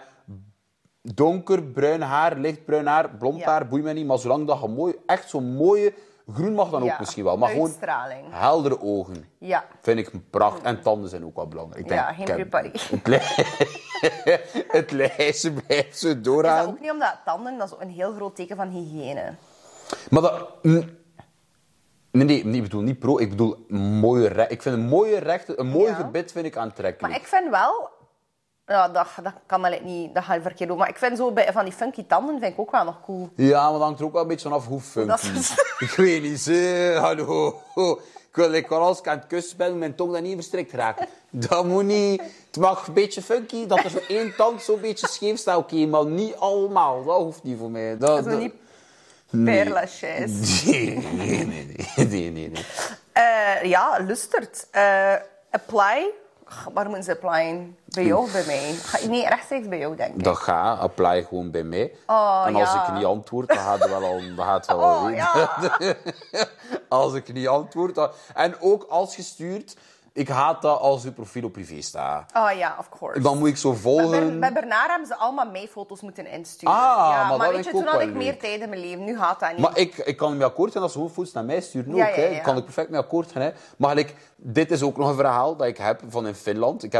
donker, bruin haar, lichtbruin haar, blond haar, boeit me niet. Maar zolang dat je mooi, echt zo'n mooie... Groen mag dan ook misschien wel, maar gewoon heldere ogen. Ja. Vind ik prachtig. En tanden zijn ook wel belangrijk. Ik denk, geen preparé. Het lijstje blijft zo doorgaan. Is dat ook niet omdat tanden, dat is een heel groot teken van hygiëne. Maar dat... Nee, ik bedoel niet pro, ik bedoel mooie rechten. Ik vind een mooie rechten, een mooi gebit vind ik aantrekkelijk. Maar ik vind wel... Nou, dat kan wel niet, dat ga je verkeerd doen. Maar ik vind zo, van die funky tanden vind ik ook wel nog cool. Ja, maar dat hangt er ook wel een beetje vanaf hoe funky. Ik weet niet, hallo. Ik wil als ik aan het kussen ben, mijn tong dan niet verstrikt raken. Dat moet niet... Het mag een beetje funky, dat er zo één tand zo'n beetje scheef staat. Oké, maar niet allemaal. Dat hoeft niet voor mij. Dat niet... Nee. Père Lachaise. Nee. Lustert. Apply. Waar moeten ze applyen? Bij jou of bij mij? Nee, rechtstreeks bij jou, denk ik. Dat gaat. Apply gewoon bij mij. En als ik niet antwoord, dan gaat het wel al weten. Als ik niet antwoord... Dan... En ook als gestuurd... Ik haat dat als uw profiel op privé staat. Of course. Dan moet ik zo volgen... Bij Bernard hebben ze allemaal mijn foto's moeten insturen. Maar weet je, toen had ik meer tijd in mijn leven. Nu gaat dat niet. Maar ik kan mee akkoord gaan als ze gewoon foto's naar mij sturen. Ik kan er perfect mee akkoord gaan. Hè. Maar dit is ook nog een verhaal dat ik heb van in Finland. Ik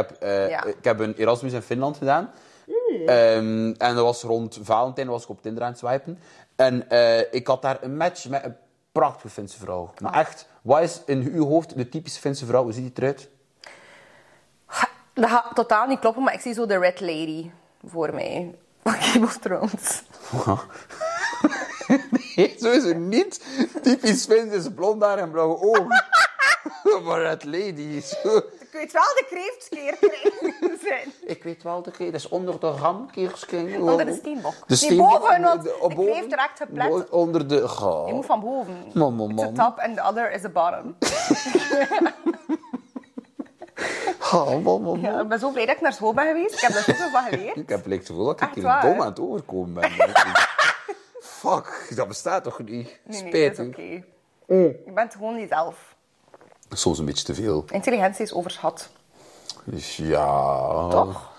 heb een Erasmus in Finland gedaan. En dat was rond Valentijn was ik op Tinder aan het swipen. En ik had daar een match met een prachtige Finse vrouw. Maar echt... Wat is in uw hoofd de typische Finse vrouw? Hoe ziet die eruit? Dat gaat totaal niet kloppen, maar ik zie zo de Red Lady voor mij. Van Game of Thrones. Nee, zo is het niet. Typisch Fins is blond haar en blauwe ogen. Maar Red Lady... Zo. Ik weet wel de kreeftskeerkring zijn. Ik weet wel de kreeft... Dat is onder de ramkeerskring. Onder de steenbok. Nee, boven, want de kreeft raakt geplet. Onder de... Je moet van boven. Man. It's the top and the other is the bottom. Ja, ik ben zo blij dat ik naar school ben geweest. Ik heb daar zoveel van geleerd. Ik heb het gevoel dat ik hier dom aan het overkomen ben. Fuck, dat bestaat toch niet? Nee, dat is oké. Je bent gewoon jezelf. Soms een beetje te veel. Intelligentie is overschat. Ja. Toch?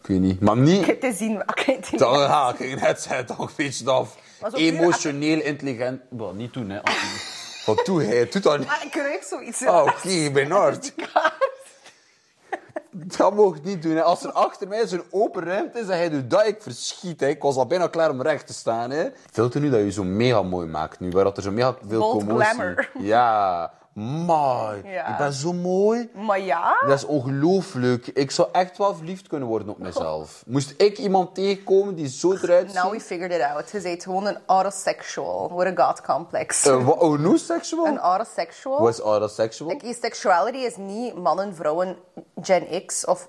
Ik weet niet. Maar niet... Ik te zien welke intelligentie. Ja, ik net zei toch een beetje af. Emotioneel intelligent... Well, niet doen, hè. Wat doe hij? Doet dat niet. Maar ik ruik zoiets. Oké, Bernard. Dat mocht niet doen, hè. Als er achter mij zo'n open ruimte is, dan hij doet dat, ik verschiet, hè. Ik was al bijna klaar om recht te staan, hè. Filter nu dat je zo mega mooi maakt nu, waar dat er zo mega veel commotie... Bold glamour. Ja. Mooi. Ja. Ik ben zo mooi. Maar ja? Dat is ongelooflijk. Ik zou echt wel verliefd kunnen worden op mezelf. Moest ik iemand tegenkomen die zo eruit ziet... Now we figured it out. Je bent gewoon een autosexual. What a god complex. Een no-sexual? Een autosexual. Wat is autosexual? Like, sexuality is niet mannen, vrouwen, Gen X of...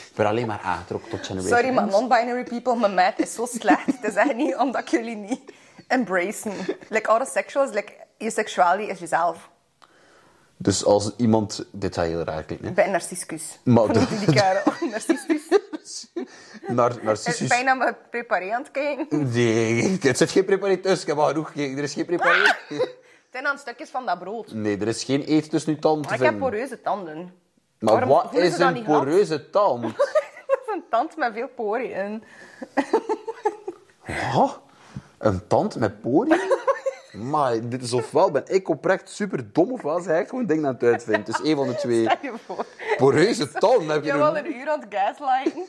Ik ben alleen maar aangetrokken tot generation. Sorry, maar non-binary people, mijn maat is zo slecht. Het is echt niet omdat jullie niet embracen. Like, autosexuals, like, je seksualiteit is jezelf. Dus als iemand... Dit gaat heel raar klinken, hè? Bij narciscus. Maar die kerel. Narciscus. Narciscus. Ik ben bijna mijn preparé aan het kijken. Nee, het zit geen preparé tussen. Ik heb al genoeg gekeken. Er is geen preparé. Het zijn dan stukjes van dat brood. Nee, er is geen eten tussen uw tanden. Maar ik heb poreuze tanden. Maar wat is een poreuze tand? Dat is een tand met veel poriën in. Wat? Een tand met poriën? Amai, dit is ofwel ben ik oprecht super dom, ofwel zeg ik gewoon dingen aan het uitvinden. Dus één van de twee. Poreuze tanden heb je nu. Je wil een uur aan het gaslighten.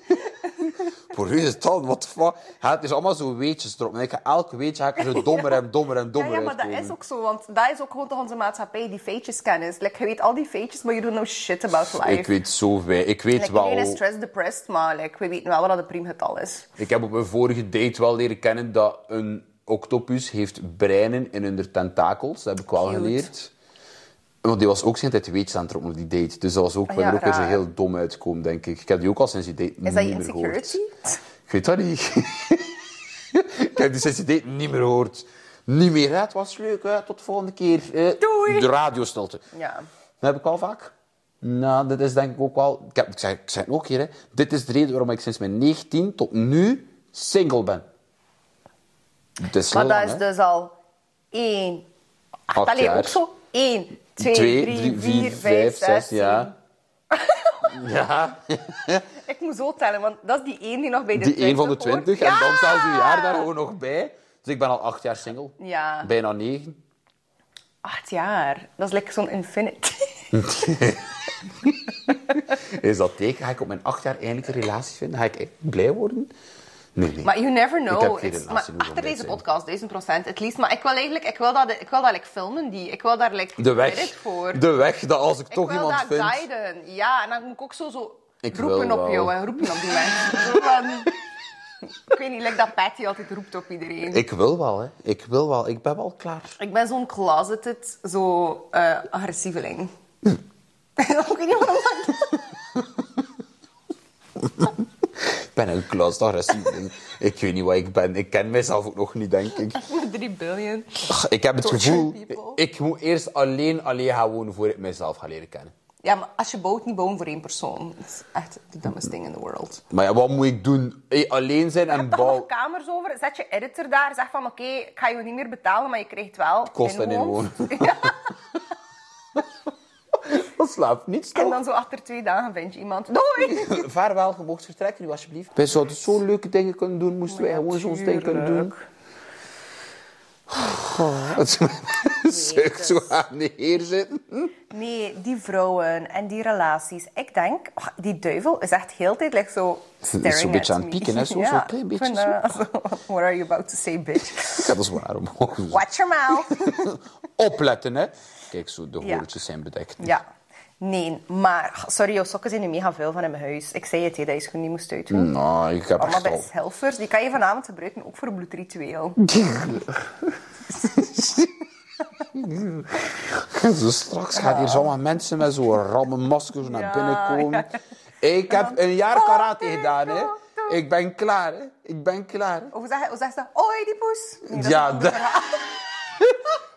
Poreuze tanden, what the fuck. Ja, het is allemaal zo weetjes erop. En ik ga elke weetje ga ik er zo dommer en dommer en dommer uitkomen. Ja, maar dat is ook zo, want dat is ook gewoon toch onze maatschappij, die feetjeskennis. Like, je weet al die feetjes, maar je doet no shit about life. Ik weet zoveel. Ik weet like, wel... Iedereen is stress-depressed, maar like, we weten wel wat een priemgetal is. Ik heb op mijn vorige date wel leren kennen dat een... octopus heeft breinen in hun tentakels, dat heb ik wel geleerd. Want die was ook zijn tijd weetjes aan het roepen op die date. Dus dat was ook, ben er ook weer zo heel dom uitkomen, denk ik. Ik heb die ook al sinds die date niet meer gehoord. Is dat je insecurity? Ik weet dat niet. Ik heb die sinds die date niet meer gehoord. Niet meer, hè? Het was leuk, hè? Tot de volgende keer. Doei! De radiostilte. Ja. Dat heb ik wel vaak. Nou, dat is denk ik ook wel... Ik zeg het nog een keer, hè. Dit is de reden waarom ik sinds mijn 19 tot nu single ben. Dat maar lang, dat is dus al 1, 8 alleen jaar. Ook zo 1, 2, 3, 4, 5, 6, 7. Ja. Ja. Ik moet zo tellen, want dat is die 1 die nog bij de 20 hoort. Die 1 van de 20 hoort. En dan staat je jaar daar gewoon nog bij. Dus ik ben al 8 jaar single. Ja. Bijna 9. 8 jaar? Dat is lekker zo'n infinity. Is dat teken? Ga ik op mijn 8 jaar eindelijk een relatie vinden? Ga ik echt blij worden? Nee. Maar you never know. Maar achter deze podcast, 1000%, het liefst. Maar ik wil dat filmen die. Ik wil daar credit voor. De weg, dat als ik toch iemand vind... Ik wil dat guiden. Ja, en dan moet ik ook zo roepen op jou en roepen op die mensen. Ik weet niet, dat Patty altijd roept op iedereen. Ik wil wel, hè. Ik wil wel. Ik ben wel klaar. Ik ben zo'n closeted, zo agressieveling. Ik weet niet waarom dat... Ik ben een klas agressief. Ik weet niet wat ik ben. Ik ken mijzelf ook nog niet, denk ik. 3 biljoen. Ik heb het gevoel... Ik moet eerst alleen gaan wonen voor ik mijzelf ga leren kennen. Ja, maar als je bouwt, niet bouwen voor één persoon. Dat is echt de dumbest thing in the world. Maar ja, wat moet ik doen? Alleen zijn en bouwen... Je hebt toch nog kamers over? Zet je editor daar. Zeg van, oké, ik ga je niet meer betalen, maar je krijgt wel... Kost en inwonen. Ja. Dat slaapt niets, toch? En dan zo achter 2 dagen vind je iemand. Doei! Vaarwel, je mocht vertrekken nu, alsjeblieft. Wij zouden zo'n leuke dingen kunnen doen. Moesten wij gewoon zo'n ding kunnen doen. Het zucht zo aan de heer zitten. Nee, die vrouwen en die relaties. Ik denk, die duivel is echt heel tijd zo staring at me. Zo'n beetje aan het pieken, hè? Zo'n klein beetje. What are you about to say, bitch? Dat is waar. Watch your mouth. Opletten, hè. Kijk, zo, de hoortjes zijn bedekt. Ja. Nee, maar... Sorry, jouw sokken zijn nu mega veel van in mijn huis. Ik zei het, dat je schoen niet moest uitdoen. Nou, ik heb allemaal best helfers. Die kan je vanavond gebruiken, ook voor een bloedritueel. Zo straks gaat hier zomaar mensen met zo'n ramme maskers naar binnen komen. Ja. Ik heb een jaar karate gedaan, hè. Ik ben klaar, hè. Ik ben klaar. Hè. Hoe zeg je dat? Oh, hey, die poes. Nee, dat is dat.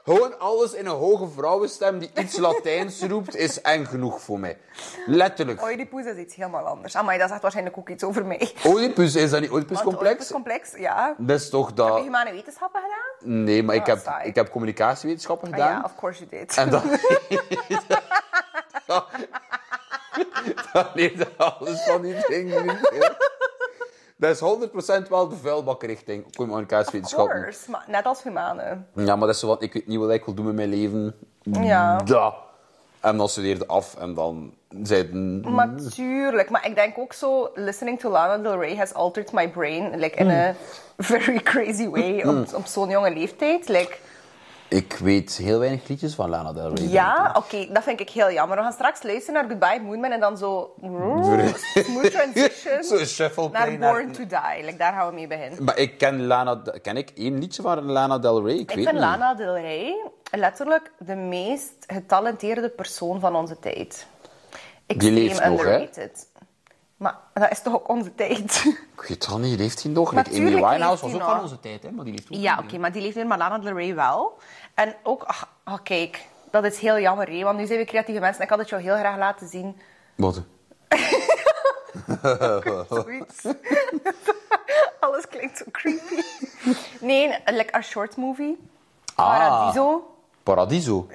Gewoon alles in een hoge vrouwenstem die iets Latijns roept, is eng genoeg voor mij. Letterlijk. Oedipus is iets helemaal anders. Amai, dat zegt waarschijnlijk ook iets over mij. Oedipus, is dat niet Oedipuscomplex? Oedipuscomplex, ja. Dat is toch dat... Heb je humane wetenschappen gedaan? Nee, maar ik heb communicatiewetenschappen gedaan. Ja, of course you did. En dat leerde alles van die dingen. Dat is 100% wel de vuilbakrichting, communicatiewetenschappen. Of course, maar net als humane. Ja, maar dat is zo wat, ik weet niet wat ik wil doen met mijn leven. Ja. Da. En dan studeerde af en dan zeiden... Natuurlijk, maar ik denk ook zo, listening to Lana Del Rey has altered my brain, like in a very crazy way, op zo'n jonge leeftijd. Like... Ik weet heel weinig liedjes van Lana Del Rey. Ja? Oké, dat vind ik heel jammer. We gaan straks luisteren naar Goodbye Moonman en dan zo... Smooth transition zo shuffle naar Born to Die. Like, daar gaan we mee beginnen. Maar ik ken ik 1 liedje van Lana Del Rey? Ik vind Lana Del Rey letterlijk de meest getalenteerde persoon van onze tijd. Die leeft nog, underrated. Hè? Maar dat is toch ook onze tijd? Ik weet het al niet, leeft hij nog? Amy Winehouse was ook van onze tijd, hè? Maar die leeft ook nog. Oké, maar die leeft weer, maar Lana Del Rey wel. En ook, kijk, dat is heel jammer, hè? Want nu zijn we creatieve mensen en ik had het jou heel graag laten zien. Wat? Zoiets. Alles klinkt zo creepy. Nee, like a short movie. Paradiso. Paradiso,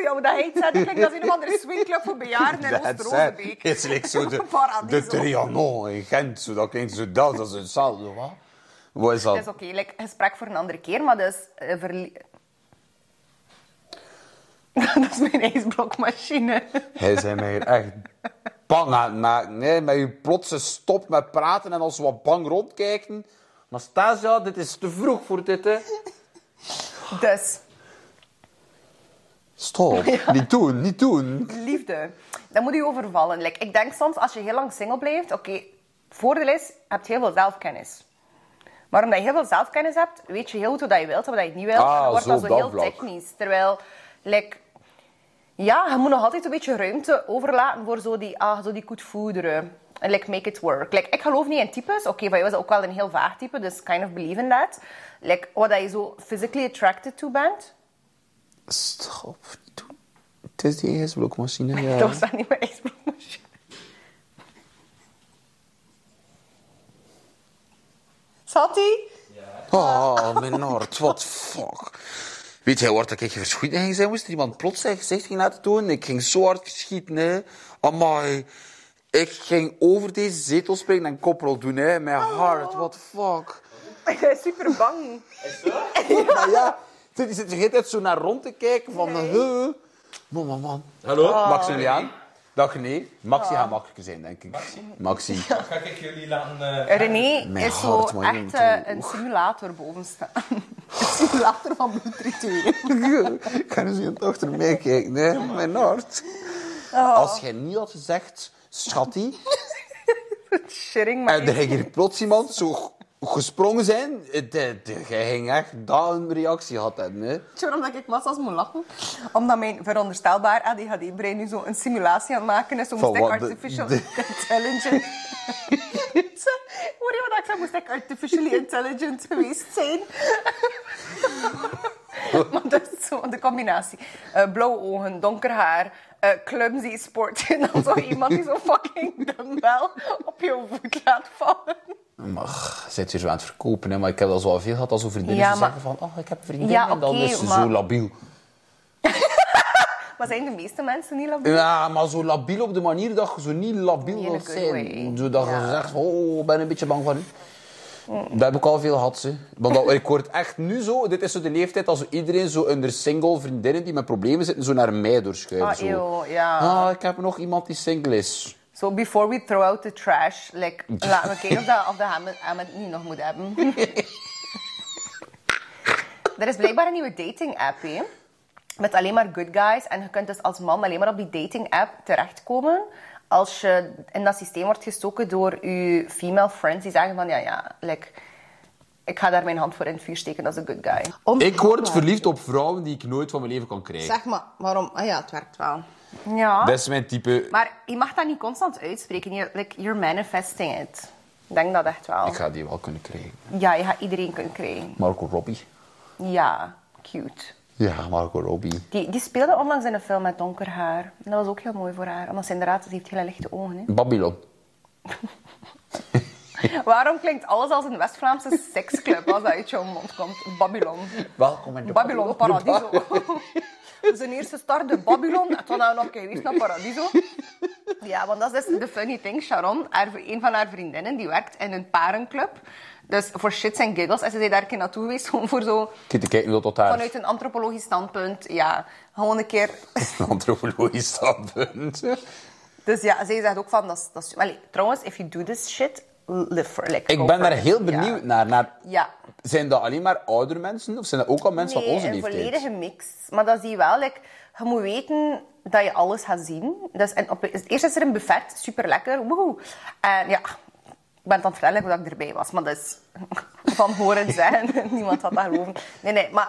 ja, maar dat heet dat. Dat is een of andere swingclub voor bejaarden in Oost-Rozenbeek. Het is like zo de Trianon in Gent. Zo, dat klinkt zo dat, dat is een zaal. Wat is dat? Dat is oké, like, gesprek voor een andere keer, maar dus... Dat is mijn ijsblokmachine. Hij zijn mij hier echt bang aan het maken. Nee, met je plotse stop met praten en als we wat bang rondkijken. Anastasia, dit is te vroeg voor dit, hè. Dus. Stop. Ja. Niet doen, niet doen. Liefde. Dat moet je overvallen. Like, ik denk soms, als je heel lang single blijft... Oké, voordeel is, je hebt heel veel zelfkennis. Maar omdat je heel veel zelfkennis hebt, weet je heel goed wat je wilt en wat je niet wilt. En dan wordt dat zo heel technisch. Terwijl, like, ja, je moet nog altijd een beetje ruimte overlaten voor zo die goed voederen. En like, make it work. Like, ik geloof niet in types. Oké, van jou is dat ook wel een heel vaag type, dus kind of believe in that. Like, wat je zo physically attracted to bent. Stop. Het is die ijsblokmachine, ja. Toch staat niet mijn ijsblokmachine. Zat hij? Ja. Oh, Bernard, wat fuck. Weet jij waar dat ik verschieten ging zijn? Moest er iemand plots zijn gezicht ging laten doen? Ik ging zo hard geschieten, hè. Amai. Ik ging over deze zetel springen en koprol doen, hè. Mijn hart, wat fuck. Ik ben super bang. Is dat? Ja. Die zit de hele tijd zo naar rond te kijken van... Nee. Man. Hallo? Maximilaan. Dag René. Maxi gaat makkelijker zijn, denk ik. Maxi. Ja. Ga ik jullie laten... René is hart, zo man, echt een simulator boven staan. Een simulator van bloedrituelen. Ik ga nu zo achter mij kijken, hè. Mijn hart. Oh. Als jij niet had gezegd... Schattie. Schering, maar en er ging hier plots iemand zo... gesprongen zijn, jij ging echt daar een reactie had hebben. Hè? Weet je waarom ik massa's moet lachen? Omdat mijn veronderstelbaar ADHD-brein nu zo een simulatie aan het maken is. Zo moest ik artificial intelligent... Hoor je wat ik zei? Moest ik artificially intelligent geweest zijn? Maar dat is zo de combinatie. Blauwe ogen, donker haar, clumsy sport. En dan zo iemand die zo'n fucking dumbbell op je voet laat vallen. Maar je bent hier zo aan het verkopen, hè? Maar ik heb dat zo al veel gehad als over vriendinnen zeggen van... Oh, ik heb vriendinnen, en dan is ze zo labiel. Maar zijn de meeste mensen niet labiel? Ja, maar zo labiel op de manier dat je zo niet labiel wilt zijn. Zodat je zegt, ik ben een beetje bang van u. Dat heb ik al veel gehad, hè. Want ik hoor echt nu zo... Dit is zo de leeftijd als iedereen zo onder single vriendinnen die met problemen zitten, zo naar mij doorschuiven. Ik heb nog iemand die single is. So before we throw out the trash, like, laten we kijken of dat het niet nog moet hebben. Er is blijkbaar een nieuwe dating app, hè? Met alleen maar good guys. En je kunt dus als man alleen maar op die dating app terechtkomen. Als je in dat systeem wordt gestoken door je female friends die zeggen van like, ik ga daar mijn hand voor in het vuur steken, dat is een good guy. Ik word verliefd op vrouwen die ik nooit van mijn leven kan krijgen. Zeg maar, waarom? Het werkt wel. Ja. Dat is mijn type. Maar je mag dat niet constant uitspreken. You're manifesting it. Ik denk dat echt wel. Ik ga die wel kunnen krijgen. Ja, je gaat iedereen kunnen krijgen. Marco Robbie. Ja, cute. Ja, Marco Robbie. Die speelde onlangs in een film met donker haar. En dat was ook heel mooi voor haar. Omdat ze inderdaad, ze heeft hele lichte ogen. Hè? Babylon. Waarom klinkt alles als een West-Vlaamse seksclub als dat uit jouw mond komt? Babylon. Welkom in de Babylon. Paradiso. Zijn eerste start de Babylon. En toen hadden we nog geweest naar Paradiso. Ja, want dat is dus de funny thing. Sharon, een van haar vriendinnen, die werkt in een parenclub. Dus voor shits en giggles. En ze zijn daar een keer naartoe geweest. Gewoon voor zo... Kijk, tot daar. Vanuit een antropologisch standpunt. Ja, gewoon een keer... Een antropologisch standpunt. Dus ja, zij zegt ook van... Dat is... Allee, trouwens, if you do this shit... Ik ben daar heel benieuwd naar. Ja. Zijn dat alleen maar oudere mensen? Of zijn dat ook al mensen van onze leeftijd? Nee, een volledige mix. Maar dat zie je wel. Je moet weten dat je alles gaat zien. Dus, eerst is er een buffet. Super lekker. Woehoe. En ja... Ik ben het aan het vertellen hoe ik erbij was. Maar dat is van horen zeggen. Niemand had dat geloven. Nee. Maar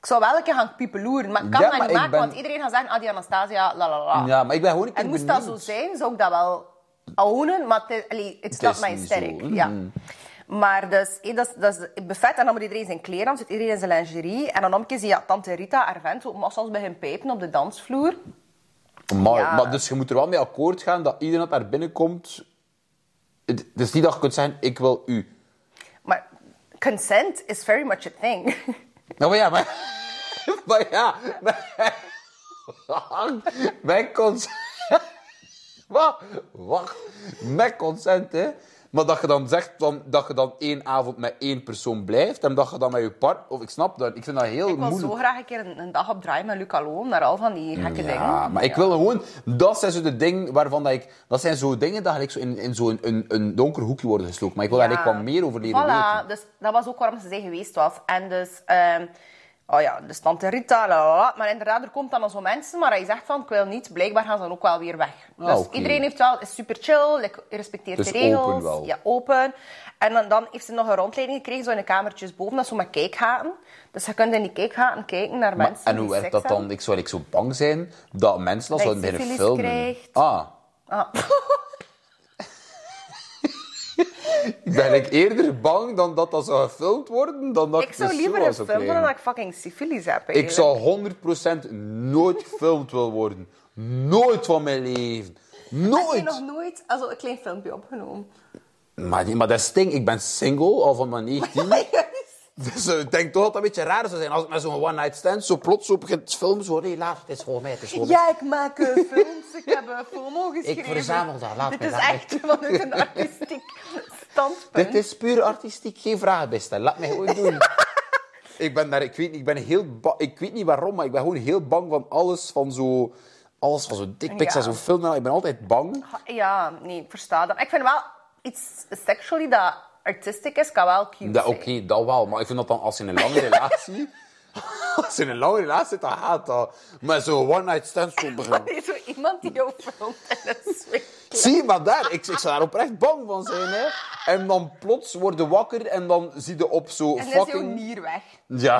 ik zou wel een keer gaan piepeloeren. Maar ik kan dat niet maken. Want iedereen gaat zeggen... die Anastasia, lalala. Ja, maar ik ben gewoon een keer benieuwd. En moest dat zo zijn, zou ik dat wel... ownen, maar it's not my aesthetic. Ja. Maar dus, dat is buffet en dan moet iedereen zijn kleren aan, zit iedereen in zijn lingerie. En dan omkeer zie je tante Rita haar vent ook massa's bij hun pijpen op de dansvloer. Maar dus je moet er wel mee akkoord gaan dat iedereen dat daar binnenkomt... Het is niet dat je kunt zeggen, ik wil u. Maar consent is very much a thing. Nou, mijn consent... Wacht, met consent, hè. Maar dat je dan zegt dat je dan één avond met één persoon blijft en dat je dan met je partner... Of, ik snap dat. Ik vind dat heel moeilijk. Ik wil zo graag een keer een dag op draai met Luc Alloon naar al van die gekke dingen. Ja, maar ik wil gewoon... Dat zijn zo de dingen waarvan dat ik... Dat zijn zo dingen dat ik zo in zo'n een donker hoekje worden gestoken. Maar ik wil eigenlijk wat meer over leren weten. Dus dat was ook waarom ze zijn geweest was. En dus... Oh ja, dus tante Rita, lalala. Maar inderdaad, er komt dan zo mensen, maar hij zegt van, ik wil niet, blijkbaar gaan ze dan ook wel weer weg. Dus iedereen heeft wel, is super chill, respecteert dus de regels. Open wel. Ja, open. En dan heeft ze nog een rondleiding gekregen, zo in de kamertjes boven, dat is zo met kijkgaten. Dus je kunt in die kijkgaten kijken naar mensen. En hoe werkt dat dan? Ik zou zo bang zijn dat mensen dat zouden beginnen filmen. Krijgt. Ah. Ben ik eerder bang dan dat dat zou gefilmd worden? Dan dat ik zou liever gefilmd worden dan ik fucking syfilis heb. Eigenlijk. Ik zou 100% nooit gefilmd willen worden. Nooit van mijn leven. Nooit. Heb je nog nooit also, een klein filmpje opgenomen? Maar dat stinkt. Ik ben single, al van mijn 19. Dus ik denk toch dat dat een beetje raar zou zijn. Als ik met zo'n one-night stand zo plots op begint te filmen. Zo, nee, laat, het is voor mij. Het is voor mij. Ja, ik maak films. Ik heb een FOMO geschreven. Ik verzamel dat. Laat dit mij is dat echt vanuit een artistiek standpunt. Dit is puur artistiek. Geen vragen bij stellen. Laat mij gewoon doen. Ik weet niet waarom, maar ik ben gewoon heel bang van alles van zo... Alles van zo'n dickpics en zo'n film. Ik ben altijd bang. Ja, nee, ik versta dat. Ik vind wel iets sexually dat... Artistic is, kan wel cute zijn. Oké, dat wel. Maar ik vind dat dan als in een lange relatie... als in een lange relatie zit, dan gaat dat. Maar zo'n one-night stand zo beginnen. Zo iemand die jou filmt en dat is weer... Zie, maar daar. Ik zou daar oprecht bang van zijn, hè. En dan plots word je wakker en dan zie je op zo fucking... En dan is jouw nier weg. Ja.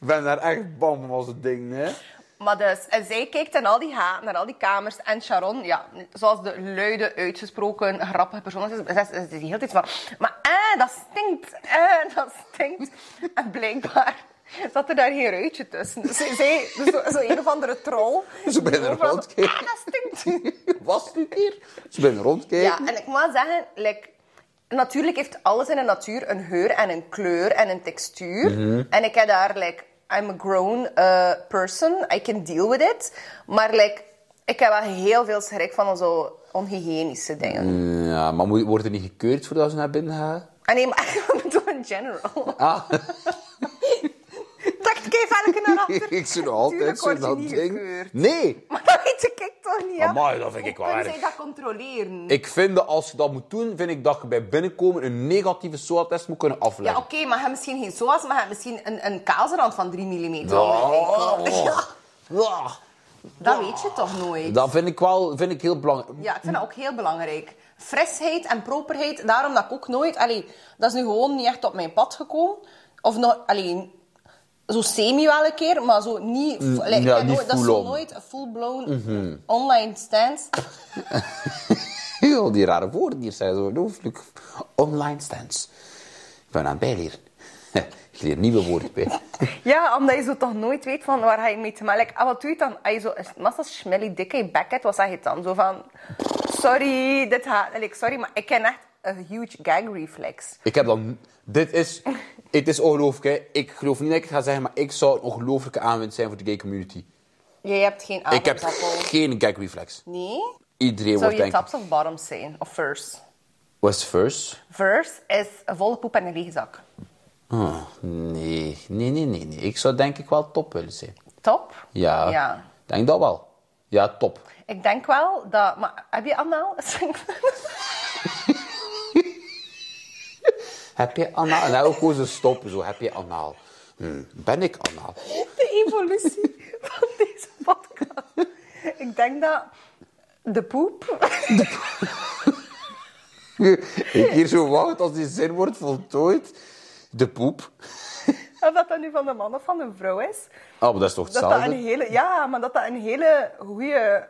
Ik ben daar echt bang van, zo'n ding, hè. Maar dus, en zij kijkt in al die gaten, naar al die kamers. En Sharon, ja, zoals de luide, uitgesproken, grappige persoon. Ze is de hele tijd van... Maar dat stinkt. Dat stinkt. En blijkbaar zat er daar geen ruitje tussen. Dus zij, zo een of andere troll... Ze beginnen rondkijken. Dat stinkt. Was het hier? Ze beginnen rondkijken. Ja, en ik moet zeggen... natuurlijk heeft alles in de natuur een geur en een kleur en een textuur. Mm-hmm. En ik heb daar... I'm a grown person. I can deal with it. Maar ik heb wel heel veel schrik van zo onhygiënische dingen. Ja, maar wordt er niet gekeurd voordat ze naar binnen gaan? Nee, maar ik bedoel in general. Dacht ik even elke naar achter. Ik zou nog altijd zo dat niet ding. Gekeurd. Nee. Maar dat weet ik toch niet. Amai, dat vind ik wel erg. Hoe kun je dat controleren? Ik vind dat als je dat moet doen, vind ik dat je bij binnenkomen een negatieve SOA-test moet kunnen afleggen. Ja, oké, maar je hebt misschien geen SOA's, maar je hebt misschien een kaasrand van 3 mm. Dat weet je toch nooit? Dat vind ik heel belangrijk. Ja, ik vind dat ook heel belangrijk. Frisheid en properheid, daarom dat ik ook nooit... dat is nu gewoon niet echt op mijn pad gekomen. Of nog... Zo semi wel een keer, maar zo niet... niet dat is zo nooit een full-blown online stance. Heel die rare woorden hier zijn zo ongelooflijk. Online stance. Ik ben aan het bijleren. Ik leer nieuwe woorden bij. Ja, omdat je zo toch nooit weet van waar ga je mee te maken. Wat doe je dan? Als je zo massas schmelly dikke backhead, wat zeg je dan? Zo van... Sorry, dit gaat... sorry, maar ik ken echt een huge gag reflex. Ik heb dan... Het is ongelooflijk, hè. Ik geloof niet dat ik het ga zeggen, maar ik zou een ongelooflijke aanwinst zijn voor de gay community. Jij hebt geen aanwinstappel. Ik heb geen gag reflex. Nee? Iedereen wordt denken... Zou je taps of bottoms zijn? Of first? Wat is first? First is een volle poep en een lege zak. Oh, nee. Ik zou denk ik wel top willen zijn. Top? Ja. Ik denk dat wel. Ja, top. Ik denk wel dat... Maar heb je anaal? Heb je anaal? En dan gewoon ze stoppen zo. Heb je anaal? Ben ik anaal? De evolutie van deze podcast. Ik denk dat de poep... Ik hier zo wacht als die zin wordt voltooid. De poep. Of dat dat nu van de man of van de vrouw is. Oh, maar dat is toch hetzelfde? Maar dat dat een hele goede...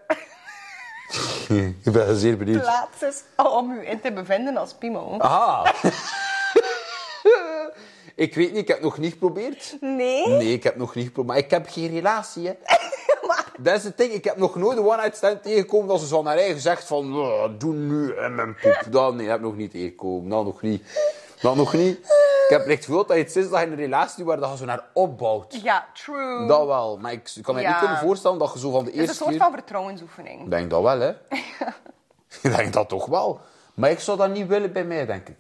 Ik ben zeer benieuwd. Plaats is om u in te bevinden als piemel. Aha. Ik weet niet, ik heb het nog niet geprobeerd. Nee, ik heb het nog niet geprobeerd. Maar ik heb geen relatie, hè. Dat is het ding. Ik heb nog nooit een one-night stand tegengekomen dat ze zo naar eigen zegt van... doe nu en mijn poep. Dat heb ik nog niet tegengekomen. Dat nog niet. Ik heb echt veel dat iets is dat je in een relatie doet waar je zo naar opbouwt. Ja, true. Dat wel. Maar ik kan me niet kunnen voorstellen dat je zo van de eerste keer... Het is een soort van vertrouwensoefening. Ik denk dat wel, hè. Ik denk dat toch wel. Maar ik zou dat niet willen bij mij, denk ik.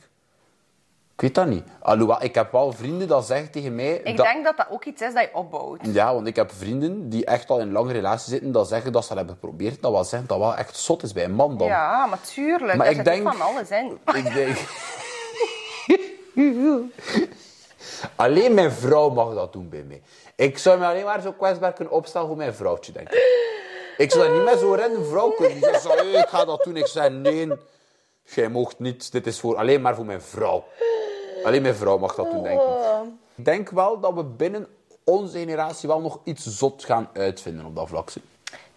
Ik weet dat niet. Alhoewel, ik heb wel vrienden dat zeggen tegen mij... Ik denk dat dat ook iets is dat je opbouwt. Ja, want ik heb vrienden die echt al in een lange relatie zitten, dat zeggen dat ze dat hebben geprobeerd. Dat wil zeggen dat wel echt zot is bij een man dan. Ja, maar tuurlijk. Maar dat zit ook van alles in. Ik denk... alleen mijn vrouw mag dat doen bij mij. Ik zou me alleen maar zo kwetsbaar kunnen opstellen voor mijn vrouwtje, denk ik. Ik zou dat niet met zo'n random vrouw kunnen. Die zegt, hey, ik ga dat doen. Ik zei, nee, jij mocht niet. Dit is voor, alleen maar voor mijn vrouw. Alleen mijn vrouw mag dat doen, denk ik. Ik denk wel dat we binnen onze generatie wel nog iets zot gaan uitvinden op dat vlak.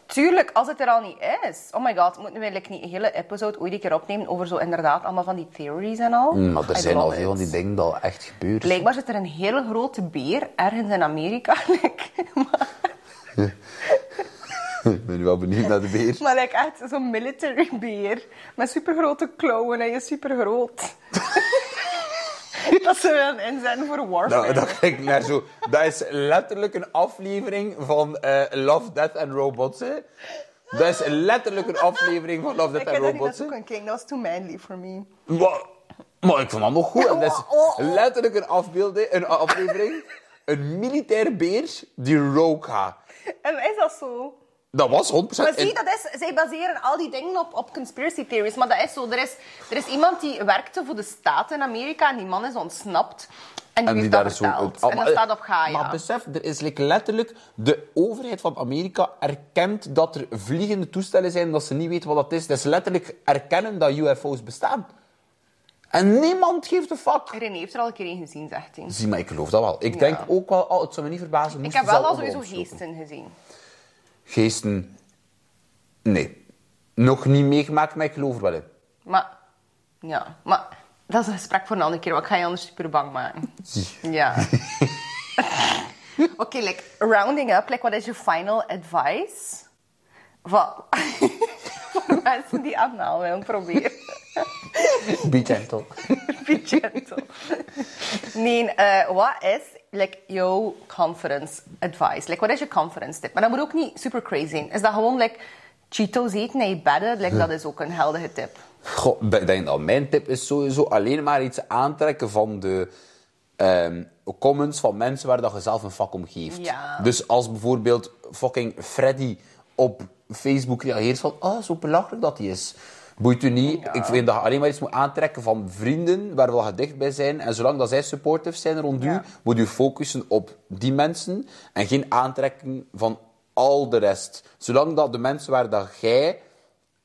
Tuurlijk, als het er al niet is. Oh my god, moeten we eigenlijk niet een hele episode ooit een keer opnemen over zo inderdaad allemaal van die theories en al? Maar er zijn al veel van die dingen die al echt gebeuren. Blijkbaar zit er een hele grote beer ergens in Amerika. Maar... ik ben wel benieuwd naar de beer. Maar like, echt zo'n military beer. Met supergrote klauwen en je is supergroot. Dat ze willen inzetten voor warfare. Nou, dat klinkt naar zo. Dat is letterlijk een aflevering van Love, Death and Robots. Hè? Dat is letterlijk een aflevering van Love, Death and Robots. Ik dat was too manly for me. Maar ik vond dat nog goed. En dat is letterlijk een aflevering. Een militair beer die rogue gaat. En is dat zo? Dat was 100%. Maar zie, dat is, zij baseren al die dingen op conspiracy theories. Maar dat is zo. Er is iemand die werkte voor de staat in Amerika en die man is ontsnapt. En die heeft dat verteld. En dat staat op Gaia. Maar besef, er is letterlijk... De overheid van Amerika erkent dat er vliegende toestellen zijn en dat ze niet weten wat dat is. Dat is letterlijk erkennen dat UFO's bestaan. En niemand geeft een fuck. René heeft er al een keer één gezien, zegt hij. Zie, maar ik geloof dat wel. Ik denk ook wel... het zou me niet verbazen. Ik heb wel al sowieso geesten gezien. Geesten... Nee. Nog niet meegemaakt, maar ik geloof er wel in. Maar... Ja. Maar dat is een gesprek voor een andere keer. Wat ga je anders super bang maken? Ja. Oké, like, rounding up. Like, wat is je final advice? Voor mensen die anaal willen proberen. Be gentle. Be gentle. Nee, wat is... Like, jouw confidence advice. Like, wat is je confidence tip? Maar dat moet ook niet super crazy zijn. Is dat gewoon, like, Cheetos eten in je bedden? Like, dat is ook een heldige tip. Goh, ik denk dat mijn tip is sowieso alleen maar iets aantrekken van de comments van mensen waar dat je zelf een fuck om geeft. Ja. Dus als bijvoorbeeld fucking Freddy op Facebook reageert van... zo belachelijk dat hij is. Boeit u niet. Ja. Ik vind dat je alleen maar iets moet aantrekken van vrienden waar we dichtbij zijn. En zolang dat zij supportive zijn rond u, moet u focussen op die mensen. En geen aantrekken van al de rest. Zolang dat de mensen waar dat jij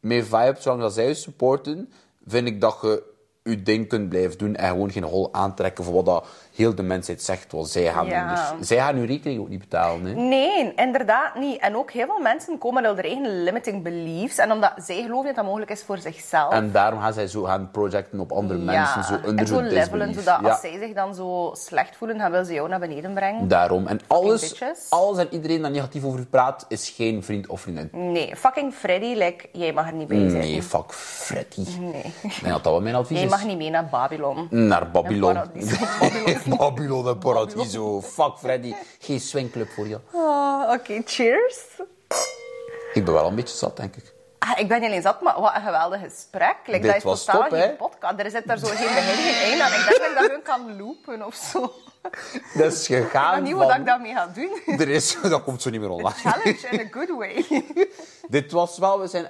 mee vibe, zolang dat zij je supporten, vind ik dat je je ding kunt blijven doen. En gewoon geen hol aantrekken voor wat dat heel de mensheid zegt. Want zij gaan, zij gaan hun rekening ook niet betalen. Hè? Nee, inderdaad niet. En ook heel veel mensen komen door hun eigen limiting beliefs. En omdat zij geloven dat dat mogelijk is voor zichzelf. En daarom gaan zij zo gaan projecten op andere mensen. Zo under en zo levelen, zodat als zij zich dan zo slecht voelen, dan wil ze jou naar beneden brengen. Daarom. En alles en iedereen dat negatief over praat, is geen vriend of vriendin. Nee, fucking Freddy, like, jij mag er niet bij zijn. Nee, fuck Freddy. Nee. Nee, dat was mijn advies. Jij mag niet mee naar Babylon. Naar Babylon. Babylon en Paradiso. Fuck Freddy. Geen swingclub voor jou. Oké, cheers. Ik ben wel een beetje zat, denk ik. Ik ben niet alleen zat, maar wat een geweldig gesprek. Like, dit dat was top, hè? Podcast. Er zit daar zo geen begin, geen eind aan. Ik denk dat ik dat kan loopen of zo. Dat is gegaan. Ik weet niet wat ik daarmee ga doen. Dat komt zo niet meer online. A challenge in a good way. Dit was wel... We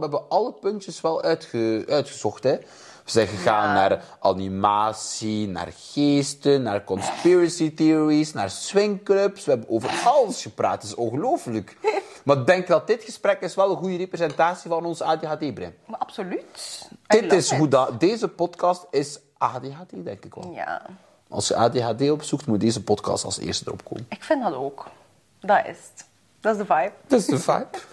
hebben alle puntjes wel uitgezocht, hè. We zijn gegaan naar animatie, naar geesten, naar conspiracy theories, naar swingclubs. We hebben over alles gepraat. Dat is ongelooflijk. Maar ik denk dat dit gesprek is wel een goede representatie van ons ADHD-brein. Maar absoluut. Dit is hoe dat... Deze podcast is ADHD, denk ik wel. Ja. Als je ADHD opzoekt, moet deze podcast als eerste erop komen. Ik vind dat ook. Dat is het. Dat is de vibe.